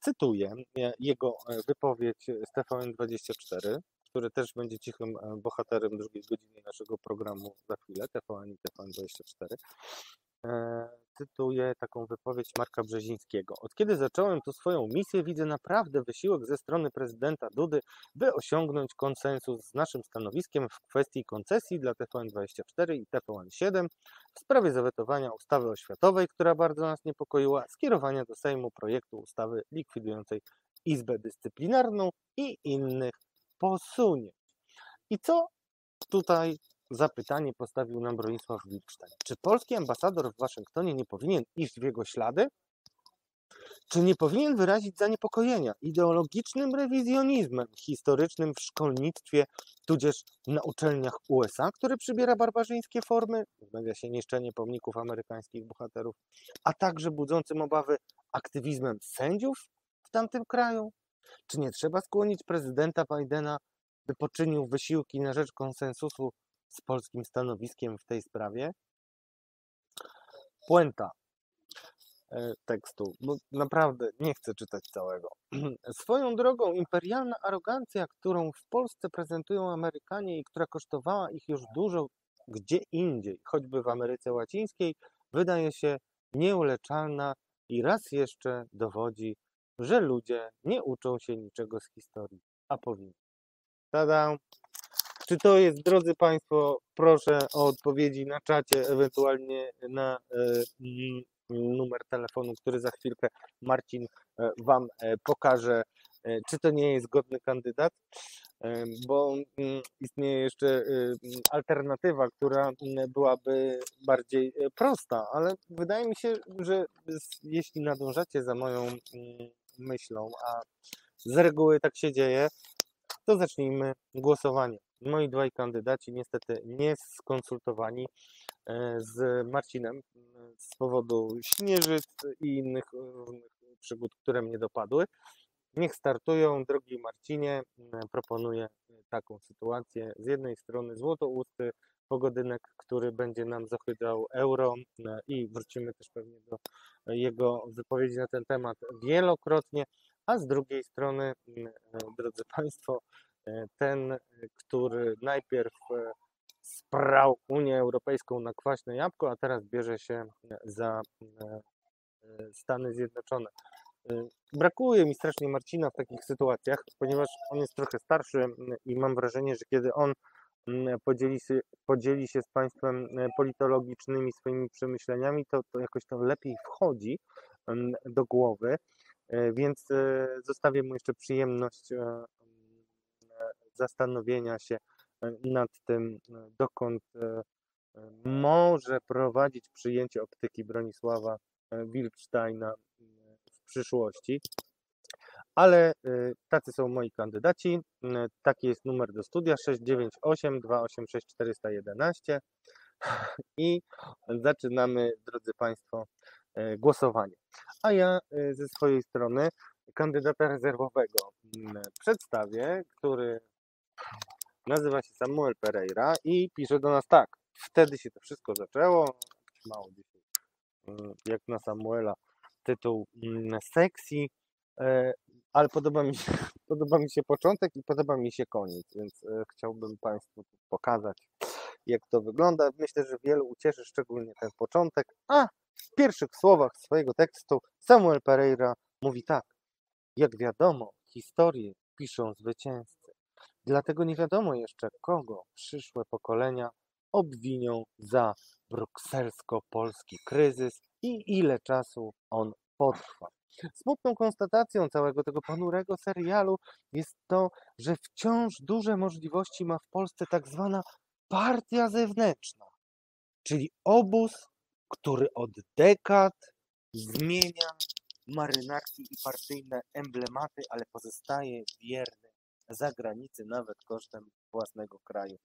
cytuję jego wypowiedź z TVN24, który też będzie cichym bohaterem drugiej godziny naszego programu za chwilę, TVN i TVN24. Cytuję taką wypowiedź Marka Brzezińskiego. Od kiedy zacząłem tu swoją misję, widzę naprawdę wysiłek ze strony prezydenta Dudy, by osiągnąć konsensus z naszym stanowiskiem w kwestii koncesji dla TVN24 i TVN7 w sprawie zawetowania ustawy oświatowej, która bardzo nas niepokoiła, skierowania do Sejmu projektu ustawy likwidującej Izbę Dyscyplinarną i innych posunięć. I co tutaj zapytanie postawił nam Bronisław Wildstein. Czy polski ambasador w Waszyngtonie nie powinien iść w jego ślady? Czy nie powinien wyrazić zaniepokojenia ideologicznym rewizjonizmem historycznym w szkolnictwie, tudzież na uczelniach USA, który przybiera barbarzyńskie formy, w nawiasie niszczenie pomników amerykańskich bohaterów, a także budzącym obawy aktywizmem sędziów w tamtym kraju? Czy nie trzeba skłonić prezydenta Bidena, by poczynił wysiłki na rzecz konsensusu z polskim stanowiskiem w tej sprawie? Puenta tekstu, bo naprawdę nie chcę czytać całego. Swoją drogą, imperialna arogancja, którą w Polsce prezentują Amerykanie i która kosztowała ich już dużo gdzie indziej, choćby w Ameryce Łacińskiej, wydaje się nieuleczalna i raz jeszcze dowodzi, że ludzie nie uczą się niczego z historii, a powinni. Tada! Czy to jest, drodzy Państwo, proszę o odpowiedzi na czacie, ewentualnie na numer telefonu, który za chwilkę Marcin Wam pokaże, czy to nie jest godny kandydat, bo istnieje jeszcze alternatywa, która byłaby bardziej prosta, ale wydaje mi się, że jeśli nadążacie za moją myślą, a z reguły tak się dzieje, to zacznijmy głosowanie. Moi dwaj kandydaci niestety nie skonsultowani z Marcinem z powodu śnieżyc i innych różnych przygód, które mnie dopadły. Niech startują. Drogi Marcinie, proponuję taką sytuację. Z jednej strony złotousty pogodynek, który będzie nam zohydzał euro i wrócimy też pewnie do jego wypowiedzi na ten temat wielokrotnie, a z drugiej strony, drodzy Państwo, ten, który najpierw sprał Unię Europejską na kwaśne jabłko, a teraz bierze się za Stany Zjednoczone. Brakuje mi strasznie Marcina w takich sytuacjach, ponieważ on jest trochę starszy i mam wrażenie, że kiedy on podzieli się z Państwem politologicznymi swoimi przemyśleniami, to jakoś to lepiej wchodzi do głowy, więc zostawię mu jeszcze przyjemność zastanowienia się nad tym, dokąd może prowadzić przyjęcie optyki Bronisława Wildsteina w przyszłości. Ale tacy są moi kandydaci. Taki jest numer do studia 698 286 411 i zaczynamy, drodzy Państwo, głosowanie. A ja ze swojej strony kandydata rezerwowego przedstawię, który nazywa się Samuel Pereira i pisze do nas tak. Wtedy się to wszystko zaczęło. Mało dzisiaj, jak na Samuela, tytuł sexy, ale podoba mi się początek i podoba mi się koniec, więc chciałbym Państwu pokazać, jak to wygląda. Myślę, że wielu ucieszy, szczególnie ten początek. A w pierwszych słowach swojego tekstu Samuel Pereira mówi tak. Jak wiadomo, historię piszą zwycięzcy. Dlatego nie wiadomo jeszcze, kogo przyszłe pokolenia obwinią za brukselsko-polski kryzys i ile czasu on potrwa. Smutną konstatacją całego tego ponurego serialu jest to, że wciąż duże możliwości ma w Polsce tak zwana partia zewnętrzna, czyli obóz, który od dekad zmienia marynarki i partyjne emblematy, ale pozostaje wierny zagranicy, nawet kosztem własnego kraju.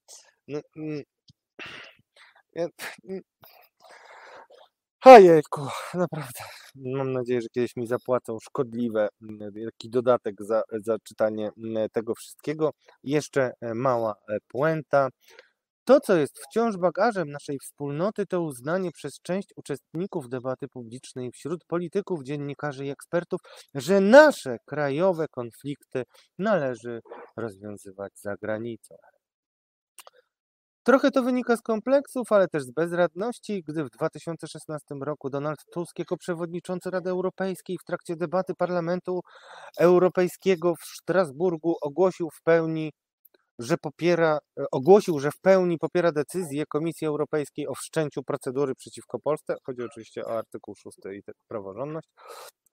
Ojejku, naprawdę. Mam nadzieję, że kiedyś mi zapłacą szkodliwe, taki dodatek za czytanie tego wszystkiego. Jeszcze mała puenta. To, co jest wciąż bagażem naszej wspólnoty, to uznanie przez część uczestników debaty publicznej wśród polityków, dziennikarzy i ekspertów, że nasze krajowe konflikty należy rozwiązywać za granicą. Trochę to wynika z kompleksów, ale też z bezradności, gdy w 2016 roku Donald Tusk jako przewodniczący Rady Europejskiej w trakcie debaty Parlamentu Europejskiego w Strasburgu ogłosił, że w pełni popiera decyzję Komisji Europejskiej o wszczęciu procedury przeciwko Polsce. Chodzi oczywiście o artykuł 6 i praworządność.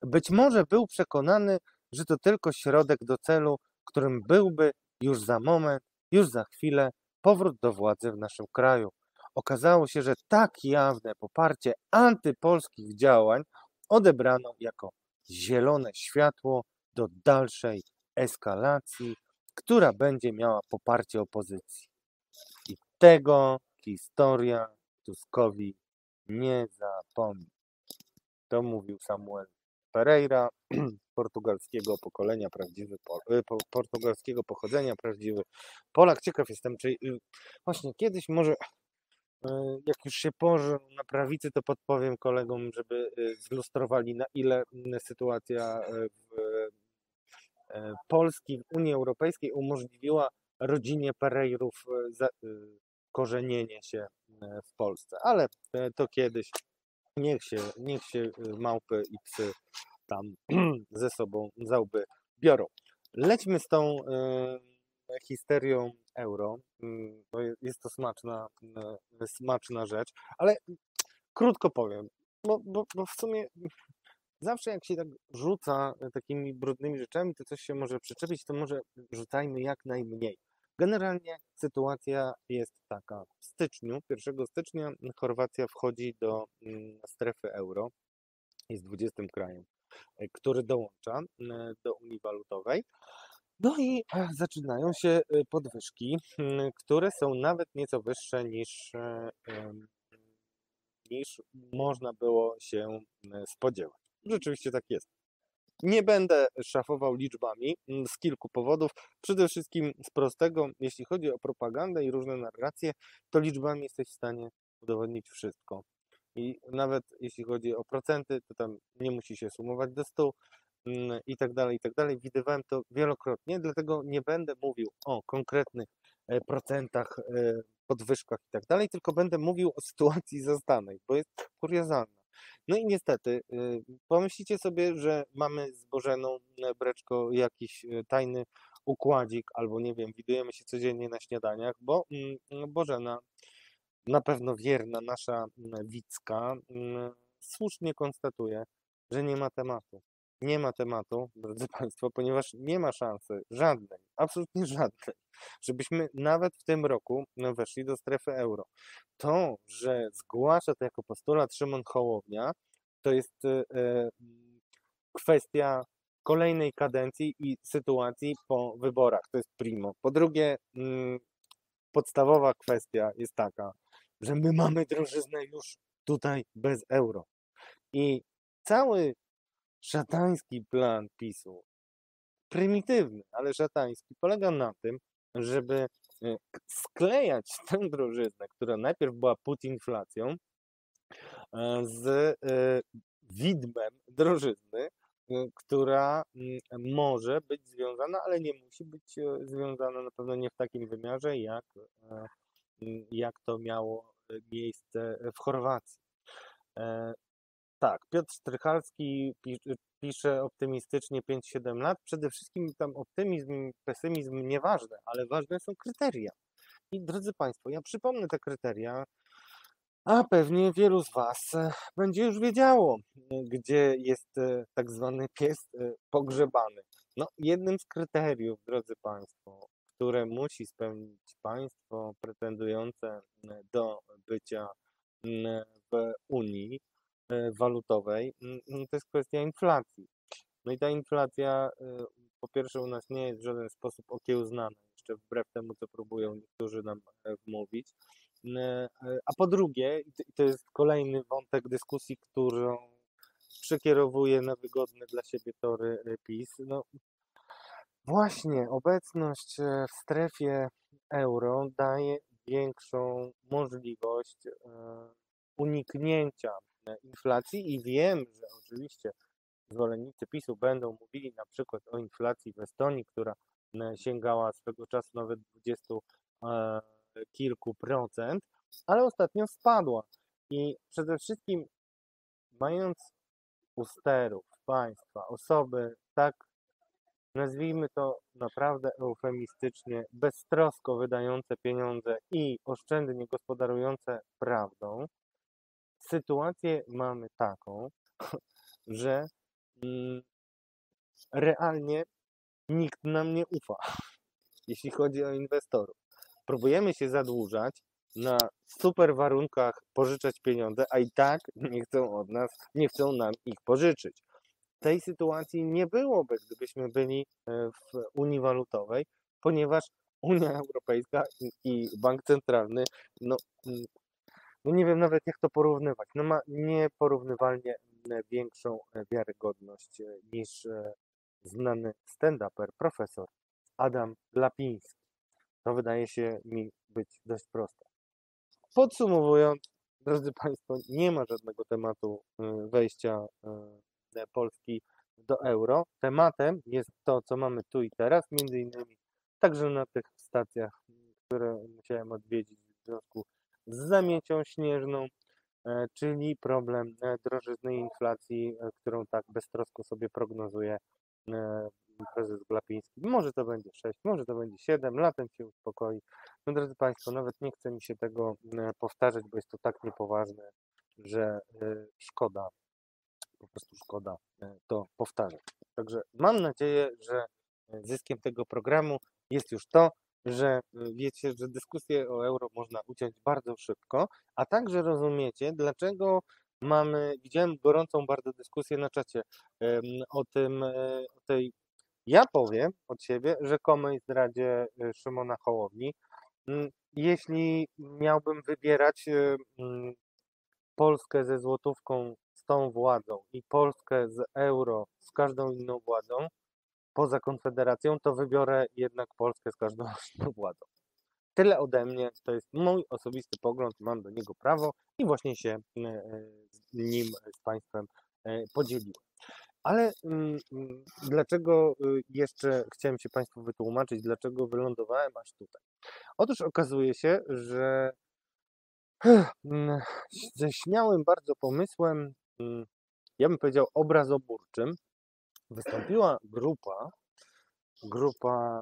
Być może był przekonany, że to tylko środek do celu, którym byłby już za moment, już za chwilę powrót do władzy w naszym kraju. Okazało się, że tak jawne poparcie antypolskich działań odebrano jako zielone światło do dalszej eskalacji, która będzie miała poparcie opozycji. I tego historia Tuskowi nie zapomni. To mówił Samuel Pereira, portugalskiego pochodzenia, prawdziwy Polak. Ciekaw jestem, czy właśnie kiedyś może, jak już się położę na prawicy, to podpowiem kolegom, żeby zilustrowali, na ile sytuacja Polski w Unii Europejskiej umożliwiła rodzinie Pereirów korzenienie się w Polsce. Ale to kiedyś niech się małpy i psy tam ze sobą za łby biorą. Lećmy z tą histerią euro. Jest to smaczna rzecz, ale krótko powiem, bo w sumie zawsze jak się tak rzuca takimi brudnymi rzeczami, to coś się może przyczepić, to może rzucajmy jak najmniej. Generalnie sytuacja jest taka. W styczniu, 1 stycznia Chorwacja wchodzi do strefy euro, jest 20 krajem, który dołącza do Unii Walutowej. No i zaczynają się podwyżki, które są nawet nieco wyższe niż można było się spodziewać. Rzeczywiście tak jest. Nie będę szafował liczbami z kilku powodów. Przede wszystkim z prostego, jeśli chodzi o propagandę i różne narracje, to liczbami jesteś w stanie udowodnić wszystko. I nawet jeśli chodzi o procenty, to tam nie musi się sumować do 100 i tak dalej, i tak dalej. Widywałem to wielokrotnie, dlatego nie będę mówił o konkretnych procentach, podwyżkach i tak dalej, tylko będę mówił o sytuacji zastanej, bo jest kuriozalna. No i niestety, pomyślicie sobie, że mamy z Bożeną Breczko jakiś tajny układzik, albo nie wiem, widujemy się codziennie na śniadaniach, bo Bożena, na pewno wierna nasza Wicka, słusznie konstatuje, że nie ma tematu. Nie ma tematu, drodzy Państwo, ponieważ nie ma szansy żadnej, absolutnie żadnej, żebyśmy nawet w tym roku weszli do strefy euro. To, że zgłasza to jako postulat Szymon Hołownia, to jest kwestia kolejnej kadencji i sytuacji po wyborach. To jest primo. Po drugie, podstawowa kwestia jest taka, że my mamy drożyznę już tutaj bez euro. I cały szatański plan PiSu, prymitywny, ale szatański, polega na tym, żeby sklejać tę drożyznę, która najpierw była putinflacją, z widmem drożyzny, która może być związana, ale nie musi być związana, na pewno nie w takim wymiarze, jak to miało miejsce w Chorwacji. Tak, Piotr Strychalski pisze optymistycznie 5-7 lat. Przede wszystkim tam optymizm, pesymizm nieważne, ale ważne są kryteria. I drodzy Państwo, ja przypomnę te kryteria, a pewnie wielu z Was będzie już wiedziało, gdzie jest tak zwany pies pogrzebany. No, jednym z kryteriów, drodzy Państwo, które musi spełnić państwo pretendujące do bycia w Unii Walutowej, to jest kwestia inflacji. No i ta inflacja, po pierwsze, u nas nie jest w żaden sposób okiełznana, jeszcze wbrew temu, co próbują niektórzy nam wmówić. A po drugie, i to jest kolejny wątek dyskusji, którą przekierowuje na wygodne dla siebie tory PiS, no właśnie obecność w strefie euro daje większą możliwość uniknięcia inflacji i wiem, że oczywiście zwolennicy PiS-u będą mówili na przykład o inflacji w Estonii, która sięgała swego czasu nawet 20 kilku procent, ale ostatnio spadła i przede wszystkim mając u sterów państwa osoby tak, nazwijmy to naprawdę eufemistycznie, beztrosko wydające pieniądze i oszczędnie gospodarujące prawdą, sytuację mamy taką, że realnie nikt nam nie ufa, jeśli chodzi o inwestorów. Próbujemy się zadłużać, na super warunkach pożyczać pieniądze, a i tak nie chcą od nas, nie chcą nam ich pożyczyć. Tej sytuacji nie byłoby, gdybyśmy byli w Unii Walutowej, ponieważ Unia Europejska i Bank Centralny, no nie wiem nawet jak to porównywać, no ma nieporównywalnie większą wiarygodność niż znany stand-uper profesor Adam Glapiński. To wydaje się mi być dość proste. Podsumowując, drodzy Państwo, nie ma żadnego tematu wejścia Polski do euro. Tematem jest to, co mamy tu i teraz, między innymi także na tych stacjach, które musiałem odwiedzić w związku z zamiecią śnieżną, czyli problem drożyzny i inflacji, którą tak beztrosko sobie prognozuje prezes Glapiński. Może to będzie 6, może to będzie 7, latem się uspokoi. No drodzy Państwo, nawet nie chce mi się tego powtarzać, bo jest to tak niepoważne, że szkoda, po prostu szkoda to powtarzać. Także mam nadzieję, że zyskiem tego programu jest już to, że wiecie, że dyskusję o euro można uciąć bardzo szybko, a także rozumiecie, dlaczego mamy, widziałem gorącą bardzo dyskusję na czacie o tej, ja powiem od siebie, rzekomej zdradzie Szymona Hołowni. Jeśli miałbym wybierać Polskę ze złotówką z tą władzą i Polskę z euro z każdą inną władzą, poza Konfederacją, to wybiorę jednak Polskę z każdą inną władzą. Tyle ode mnie, to jest mój osobisty pogląd, mam do niego prawo i właśnie się nim z Państwem podzieliłem. Ale dlaczego jeszcze chciałem się Państwu wytłumaczyć, dlaczego wylądowałem aż tutaj? Otóż okazuje się, że ze śmiałym bardzo pomysłem, ja bym powiedział obrazoburczym, wystąpiła grupa,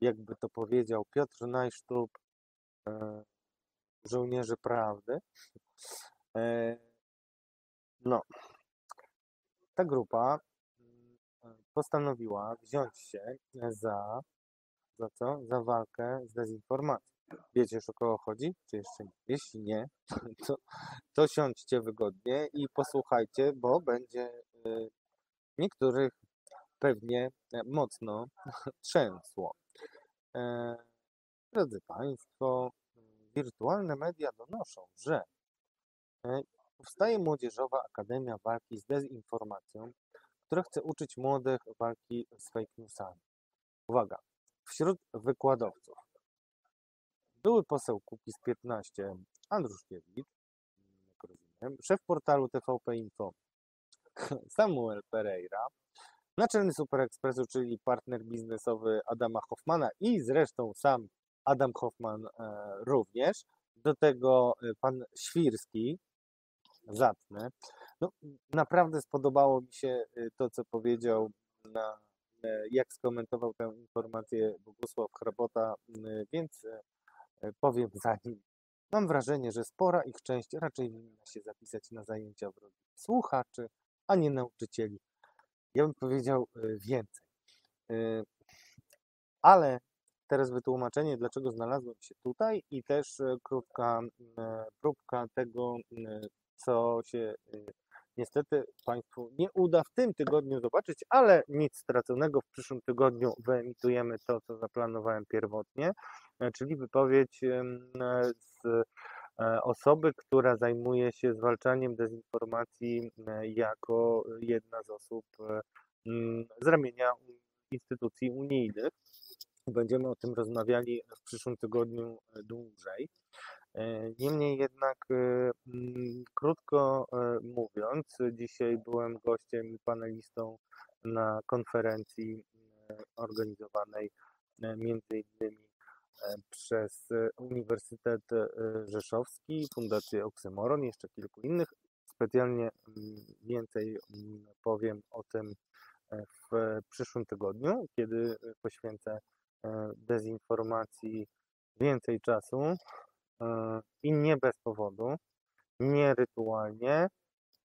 jakby to powiedział Piotr Najsztub, żołnierzy prawdy. Ta grupa postanowiła wziąć się za co? Za walkę z dezinformacją. Wiecie już o kogo chodzi? Czy jeszcze nie? Jeśli nie, to siądźcie wygodnie i posłuchajcie, bo będzie niektórych pewnie mocno trzęsło. Drodzy Państwo, wirtualne media donoszą, że powstaje Młodzieżowa Akademia Walki z Dezinformacją, która chce uczyć młodych walki z fake newsami. Uwaga, wśród wykładowców były poseł Kukiz15 Andruszkiewicz, jak rozumiem, szef portalu TVP Info Samuel Pereira, naczelny SuperEkspresu, czyli partner biznesowy Adama Hoffmana i zresztą sam Adam Hoffman również, do tego pan Świrski, zacny. No, naprawdę spodobało mi się to, co powiedział, jak skomentował tę informację Bogusław Chrabota, więc powiem za nim. Mam wrażenie, że spora ich część raczej winna się zapisać na zajęcia w rodzinie słuchaczy, a nie nauczycieli. Ja bym powiedział więcej. Ale teraz wytłumaczenie, dlaczego znalazłem się tutaj i też krótka próbka tego, co się niestety Państwu nie uda w tym tygodniu zobaczyć, ale nic straconego, w przyszłym tygodniu wyemitujemy to, co zaplanowałem pierwotnie, czyli wypowiedź z osoby, która zajmuje się zwalczaniem dezinformacji jako jedna z osób z ramienia instytucji unijnych. Będziemy o tym rozmawiali w przyszłym tygodniu dłużej. Niemniej jednak, krótko mówiąc, dzisiaj byłem gościem i panelistą na konferencji organizowanej między innymi przez Uniwersytet Rzeszowski, Fundację Oksymoron, jeszcze kilku innych. Specjalnie więcej powiem o tym w przyszłym tygodniu, kiedy poświęcę dezinformacji więcej czasu i nie bez powodu, nie rytualnie,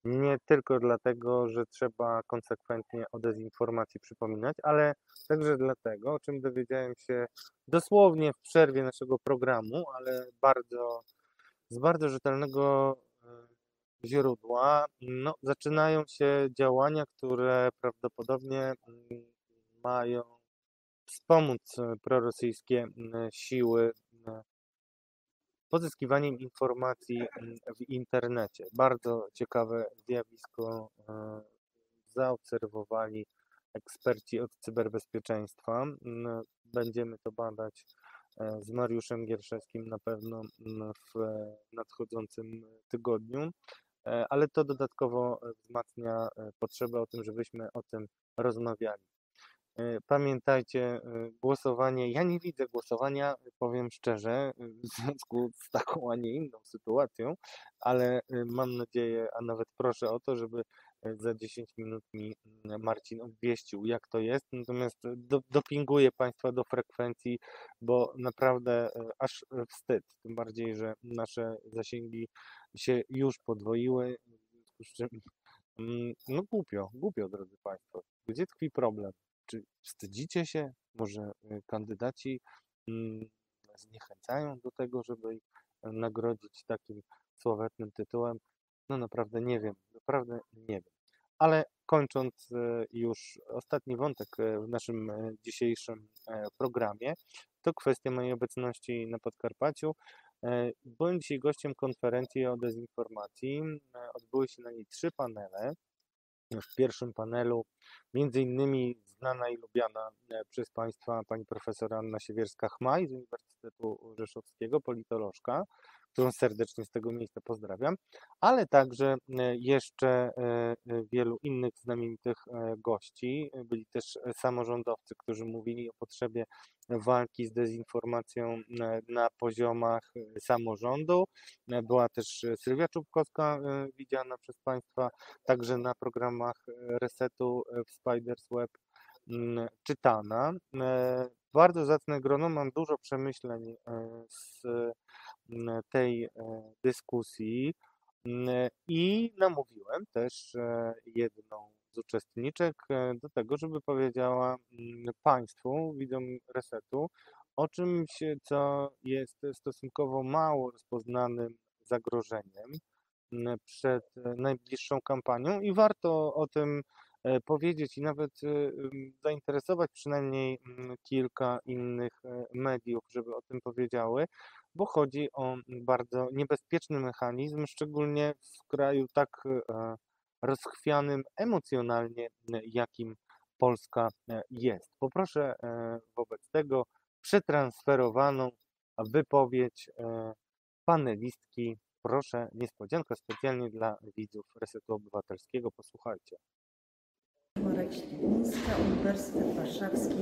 nie tylko dlatego, że trzeba konsekwentnie o dezinformacji przypominać, ale także dlatego, o czym dowiedziałem się dosłownie w przerwie naszego programu, ale z bardzo rzetelnego źródła, zaczynają się działania, które prawdopodobnie mają wspomóc prorosyjskie siły pozyskiwaniem informacji w internecie. Bardzo ciekawe zjawisko zaobserwowali eksperci od cyberbezpieczeństwa. Będziemy to badać z Mariuszem Gierszewskim na pewno w nadchodzącym tygodniu, ale to dodatkowo wzmacnia potrzebę o tym, żebyśmy o tym rozmawiali. Pamiętajcie, głosowanie, ja nie widzę głosowania, powiem szczerze, w związku z taką, a nie inną sytuacją, ale mam nadzieję, a nawet proszę o to, żeby za 10 minut mi Marcin obwieścił, jak to jest, natomiast dopinguję Państwa do frekwencji, bo naprawdę aż wstyd, tym bardziej, że nasze zasięgi się już podwoiły, z czym no głupio, drodzy Państwo, gdzie tkwi problem? Czy wstydzicie się? Może kandydaci zniechęcają do tego, żeby ich nagrodzić takim sławetnym tytułem? No naprawdę nie wiem, Ale kończąc już ostatni wątek w naszym dzisiejszym programie, to kwestia mojej obecności na Podkarpaciu. Byłem dzisiaj gościem konferencji o dezinformacji. Odbyły się na niej 3 panele. W pierwszym panelu między innymi znana i lubiana przez Państwa pani profesor Anna Siewierska-Chmaj z Uniwersytetu Rzeszowskiego, politolożka, którą serdecznie z tego miejsca pozdrawiam, ale także jeszcze wielu innych znamienitych gości. Byli też samorządowcy, którzy mówili o potrzebie walki z dezinformacją na poziomach samorządu. Była też Sylwia Czubkowska widziana przez Państwa, także na programach Resetu w Spiders Web czytana. Bardzo zacne grono, mam dużo przemyśleń z tej dyskusji i namówiłem też jedną z uczestniczek do tego, żeby powiedziała Państwu, widzom Resetu, o czymś, co jest stosunkowo mało rozpoznanym zagrożeniem przed najbliższą kampanią i warto o tym powiedzieć i nawet zainteresować przynajmniej kilka innych mediów, żeby o tym powiedziały, bo chodzi o bardzo niebezpieczny mechanizm, szczególnie w kraju tak rozchwianym emocjonalnie, jakim Polska jest. Poproszę wobec tego przetransferowaną wypowiedź panelistki. Proszę, niespodzianka specjalnie dla widzów Resetu Obywatelskiego, posłuchajcie. Marek Śliwińska, Uniwersytet Warszawski,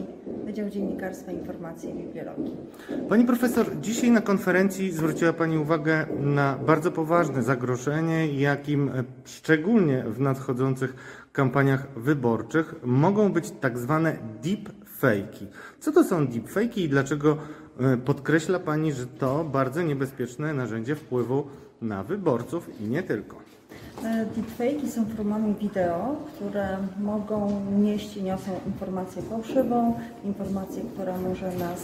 Wydział Dziennikarstwa, Informacji i Bibliologii. Pani profesor, dzisiaj na konferencji zwróciła Pani uwagę na bardzo poważne zagrożenie, jakim szczególnie w nadchodzących kampaniach wyborczych mogą być tak zwane deepfake'i. Co to są deepfake'i i dlaczego podkreśla Pani, że to bardzo niebezpieczne narzędzie wpływu na wyborców i nie tylko? Deepfake'i są formami wideo, które mogą nieść i niosą informację fałszywą, informację, która może nas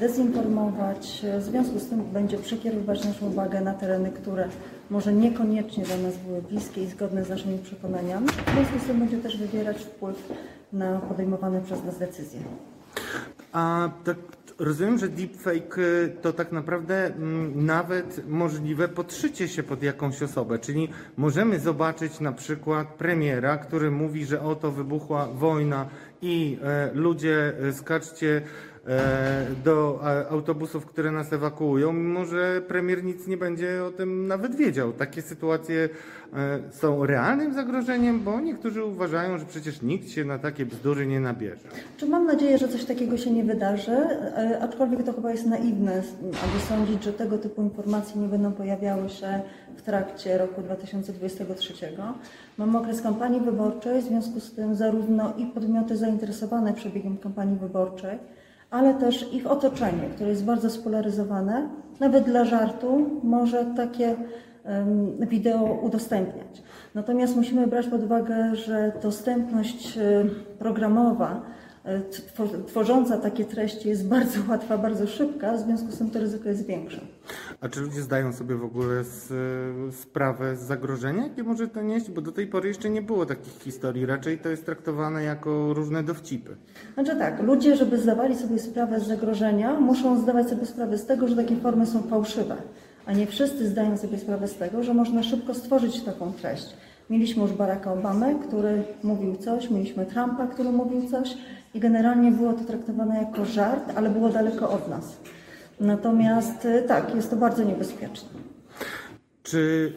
dezinformować. W związku z tym będzie przekierowywać naszą uwagę na tereny, które może niekoniecznie dla nas były bliskie i zgodne z naszymi przekonaniami, w związku z tym będzie też wywierać wpływ na podejmowane przez nas decyzje. A tak rozumiem, że deepfake to tak naprawdę nawet możliwe podszycie się pod jakąś osobę, czyli możemy zobaczyć na przykład premiera, który mówi, że oto wybuchła wojna i ludzie skaczcie do autobusów, które nas ewakuują, mimo że premier nic nie będzie o tym nawet wiedział. Takie sytuacje są realnym zagrożeniem, bo niektórzy uważają, że przecież nikt się na takie bzdury nie nabierze. Czy mam nadzieję, że coś takiego się nie wydarzy, aczkolwiek to chyba jest naiwne, aby sądzić, że tego typu informacje nie będą pojawiały się w trakcie roku 2023. Mamy okres kampanii wyborczej, w związku z tym zarówno i podmioty zainteresowane przebiegiem kampanii wyborczej, ale też ich otoczenie, które jest bardzo spolaryzowane, nawet dla żartu może takie wideo udostępniać. Natomiast musimy brać pod uwagę, że dostępność programowa tworząca takie treści jest bardzo łatwa, bardzo szybka, w związku z tym to ryzyko jest większe. A czy ludzie zdają sobie w ogóle sprawę z zagrożenia, jakie może to nieść? Bo do tej pory jeszcze nie było takich historii, raczej to jest traktowane jako różne dowcipy. Znaczy tak, ludzie, żeby zdawali sobie sprawę z zagrożenia, muszą zdawać sobie sprawę z tego, że takie formy są fałszywe, a nie wszyscy zdają sobie sprawę z tego, że można szybko stworzyć taką treść. Mieliśmy już Baracka Obamę, który mówił coś, mieliśmy Trumpa, który mówił coś i generalnie było to traktowane jako żart, ale było daleko od nas. Natomiast tak, jest to bardzo niebezpieczne. Czy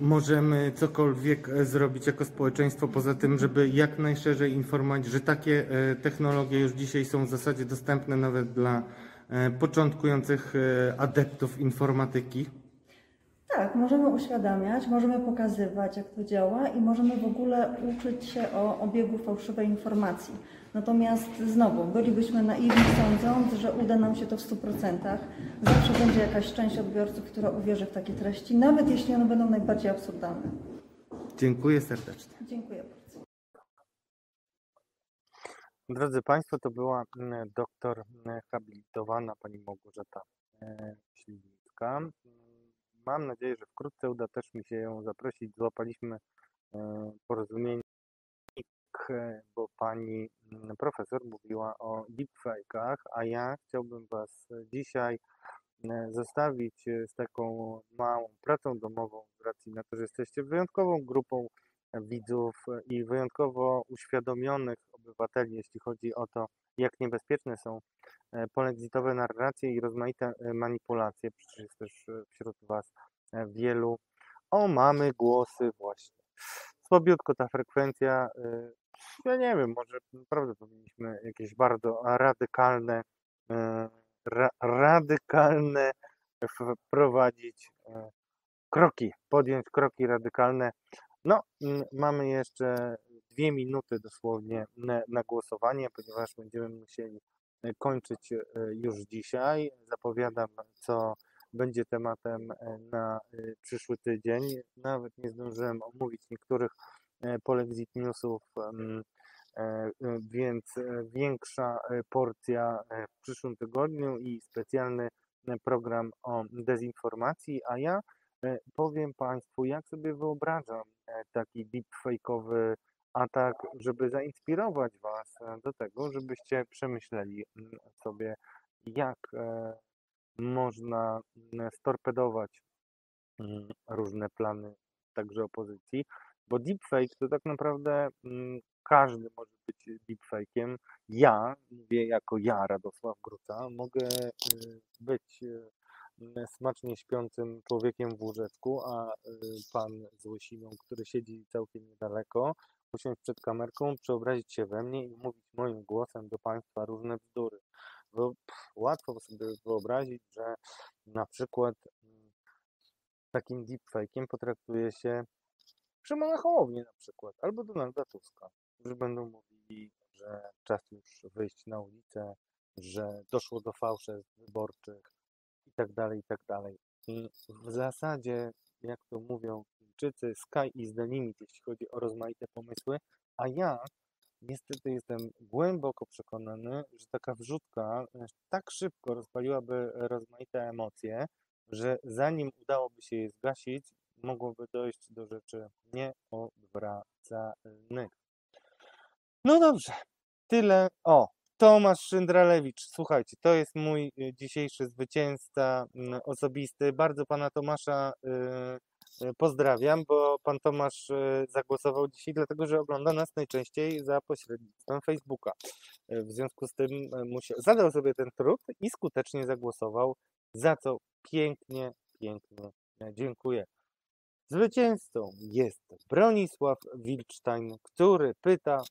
możemy cokolwiek zrobić jako społeczeństwo poza tym, żeby jak najszerzej informować, że takie technologie już dzisiaj są w zasadzie dostępne nawet dla początkujących adeptów informatyki? Tak, możemy uświadamiać, możemy pokazywać, jak to działa i możemy w ogóle uczyć się o obiegu fałszywej informacji. Natomiast znowu, bylibyśmy naiwni, sądząc, że uda nam się to w 100%. Zawsze będzie jakaś część odbiorców, która uwierzy w takie treści, nawet jeśli one będą najbardziej absurdalne. Dziękuję serdecznie. Dziękuję bardzo. Drodzy Państwo, to była doktor habilitowana pani Małgorzata Śliwicka. Mam nadzieję, że wkrótce uda też mi się ją zaprosić. Złapaliśmy porozumienie, bo pani profesor mówiła o deepfake'ach, a ja chciałbym Was dzisiaj zostawić z taką małą pracą domową z racji na to, że jesteście wyjątkową grupą widzów i wyjątkowo uświadomionych obywateli, jeśli chodzi o to, jak niebezpieczne są polexitowe narracje i rozmaite manipulacje. Przecież jest też wśród Was wielu "o, mamy głosy" właśnie. Słabiutko ta frekwencja, ja nie wiem, może naprawdę powinniśmy jakieś bardzo radykalne wprowadzić kroki, podjąć kroki radykalne. No, mamy jeszcze 2 minuty dosłownie na głosowanie, ponieważ będziemy musieli kończyć już dzisiaj. Zapowiadam, co będzie tematem na przyszły tydzień. Nawet nie zdążyłem omówić niektórych polexit newsów, więc większa porcja w przyszłym tygodniu i specjalny program o dezinformacji, a ja powiem Państwu, jak sobie wyobrażam taki deepfake'owy atak, żeby zainspirować Was do tego, żebyście przemyśleli sobie, jak można storpedować różne plany także opozycji, bo deepfake to tak naprawdę każdy może być deepfake'iem. Ja, mówię jako ja, Radosław Gruca, mogę być smacznie śpiącym człowiekiem w łóżeczku, a pan z łysiną, który siedzi całkiem niedaleko, usiąść przed kamerką, przeobrazić się we mnie i mówić moim głosem do Państwa różne bzdury. Bo łatwo sobie wyobrazić, że na przykład takim deepfake'iem potraktuje się Szymona Hołownię na przykład, albo Donalda Tuska, którzy będą mówili, że czas już wyjść na ulicę, że doszło do fałszerstw wyborczych i tak dalej, i tak dalej. W zasadzie, jak to mówią Chińczycy, sky is the limit, jeśli chodzi o rozmaite pomysły, a ja niestety jestem głęboko przekonany, że taka wrzutka tak szybko rozpaliłaby rozmaite emocje, że zanim udałoby się je zgasić, mogłoby dojść do rzeczy nieodwracalnych. No dobrze, tyle. Tomasz Szyndralewicz, słuchajcie, to jest mój dzisiejszy zwycięzca osobisty. Bardzo pana Tomasza pozdrawiam, bo pan Tomasz zagłosował dzisiaj, dlatego że ogląda nas najczęściej za pośrednictwem Facebooka. W związku z tym zadał sobie ten trud i skutecznie zagłosował, za co pięknie, pięknie dziękuję. Zwycięzcą jest Bronisław Wildstein, który pyta,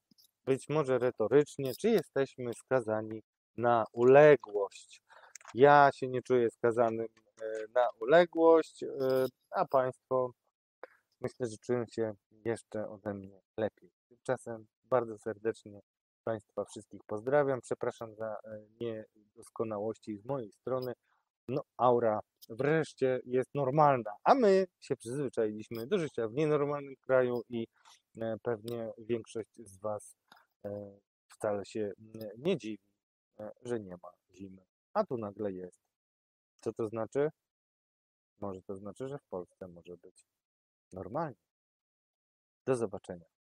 być może retorycznie, czy jesteśmy skazani na uległość. Ja się nie czuję skazanym na uległość, a państwo myślę, że czują się jeszcze ode mnie lepiej. Tymczasem bardzo serdecznie państwa wszystkich pozdrawiam. Przepraszam za niedoskonałości z mojej strony. No, aura wreszcie jest normalna, a my się przyzwyczailiśmy do życia w nienormalnym kraju i pewnie większość z was wcale się nie dziwi, że nie ma zimy, a tu nagle jest. Co to znaczy? Może to znaczy, że w Polsce może być normalnie. Do zobaczenia.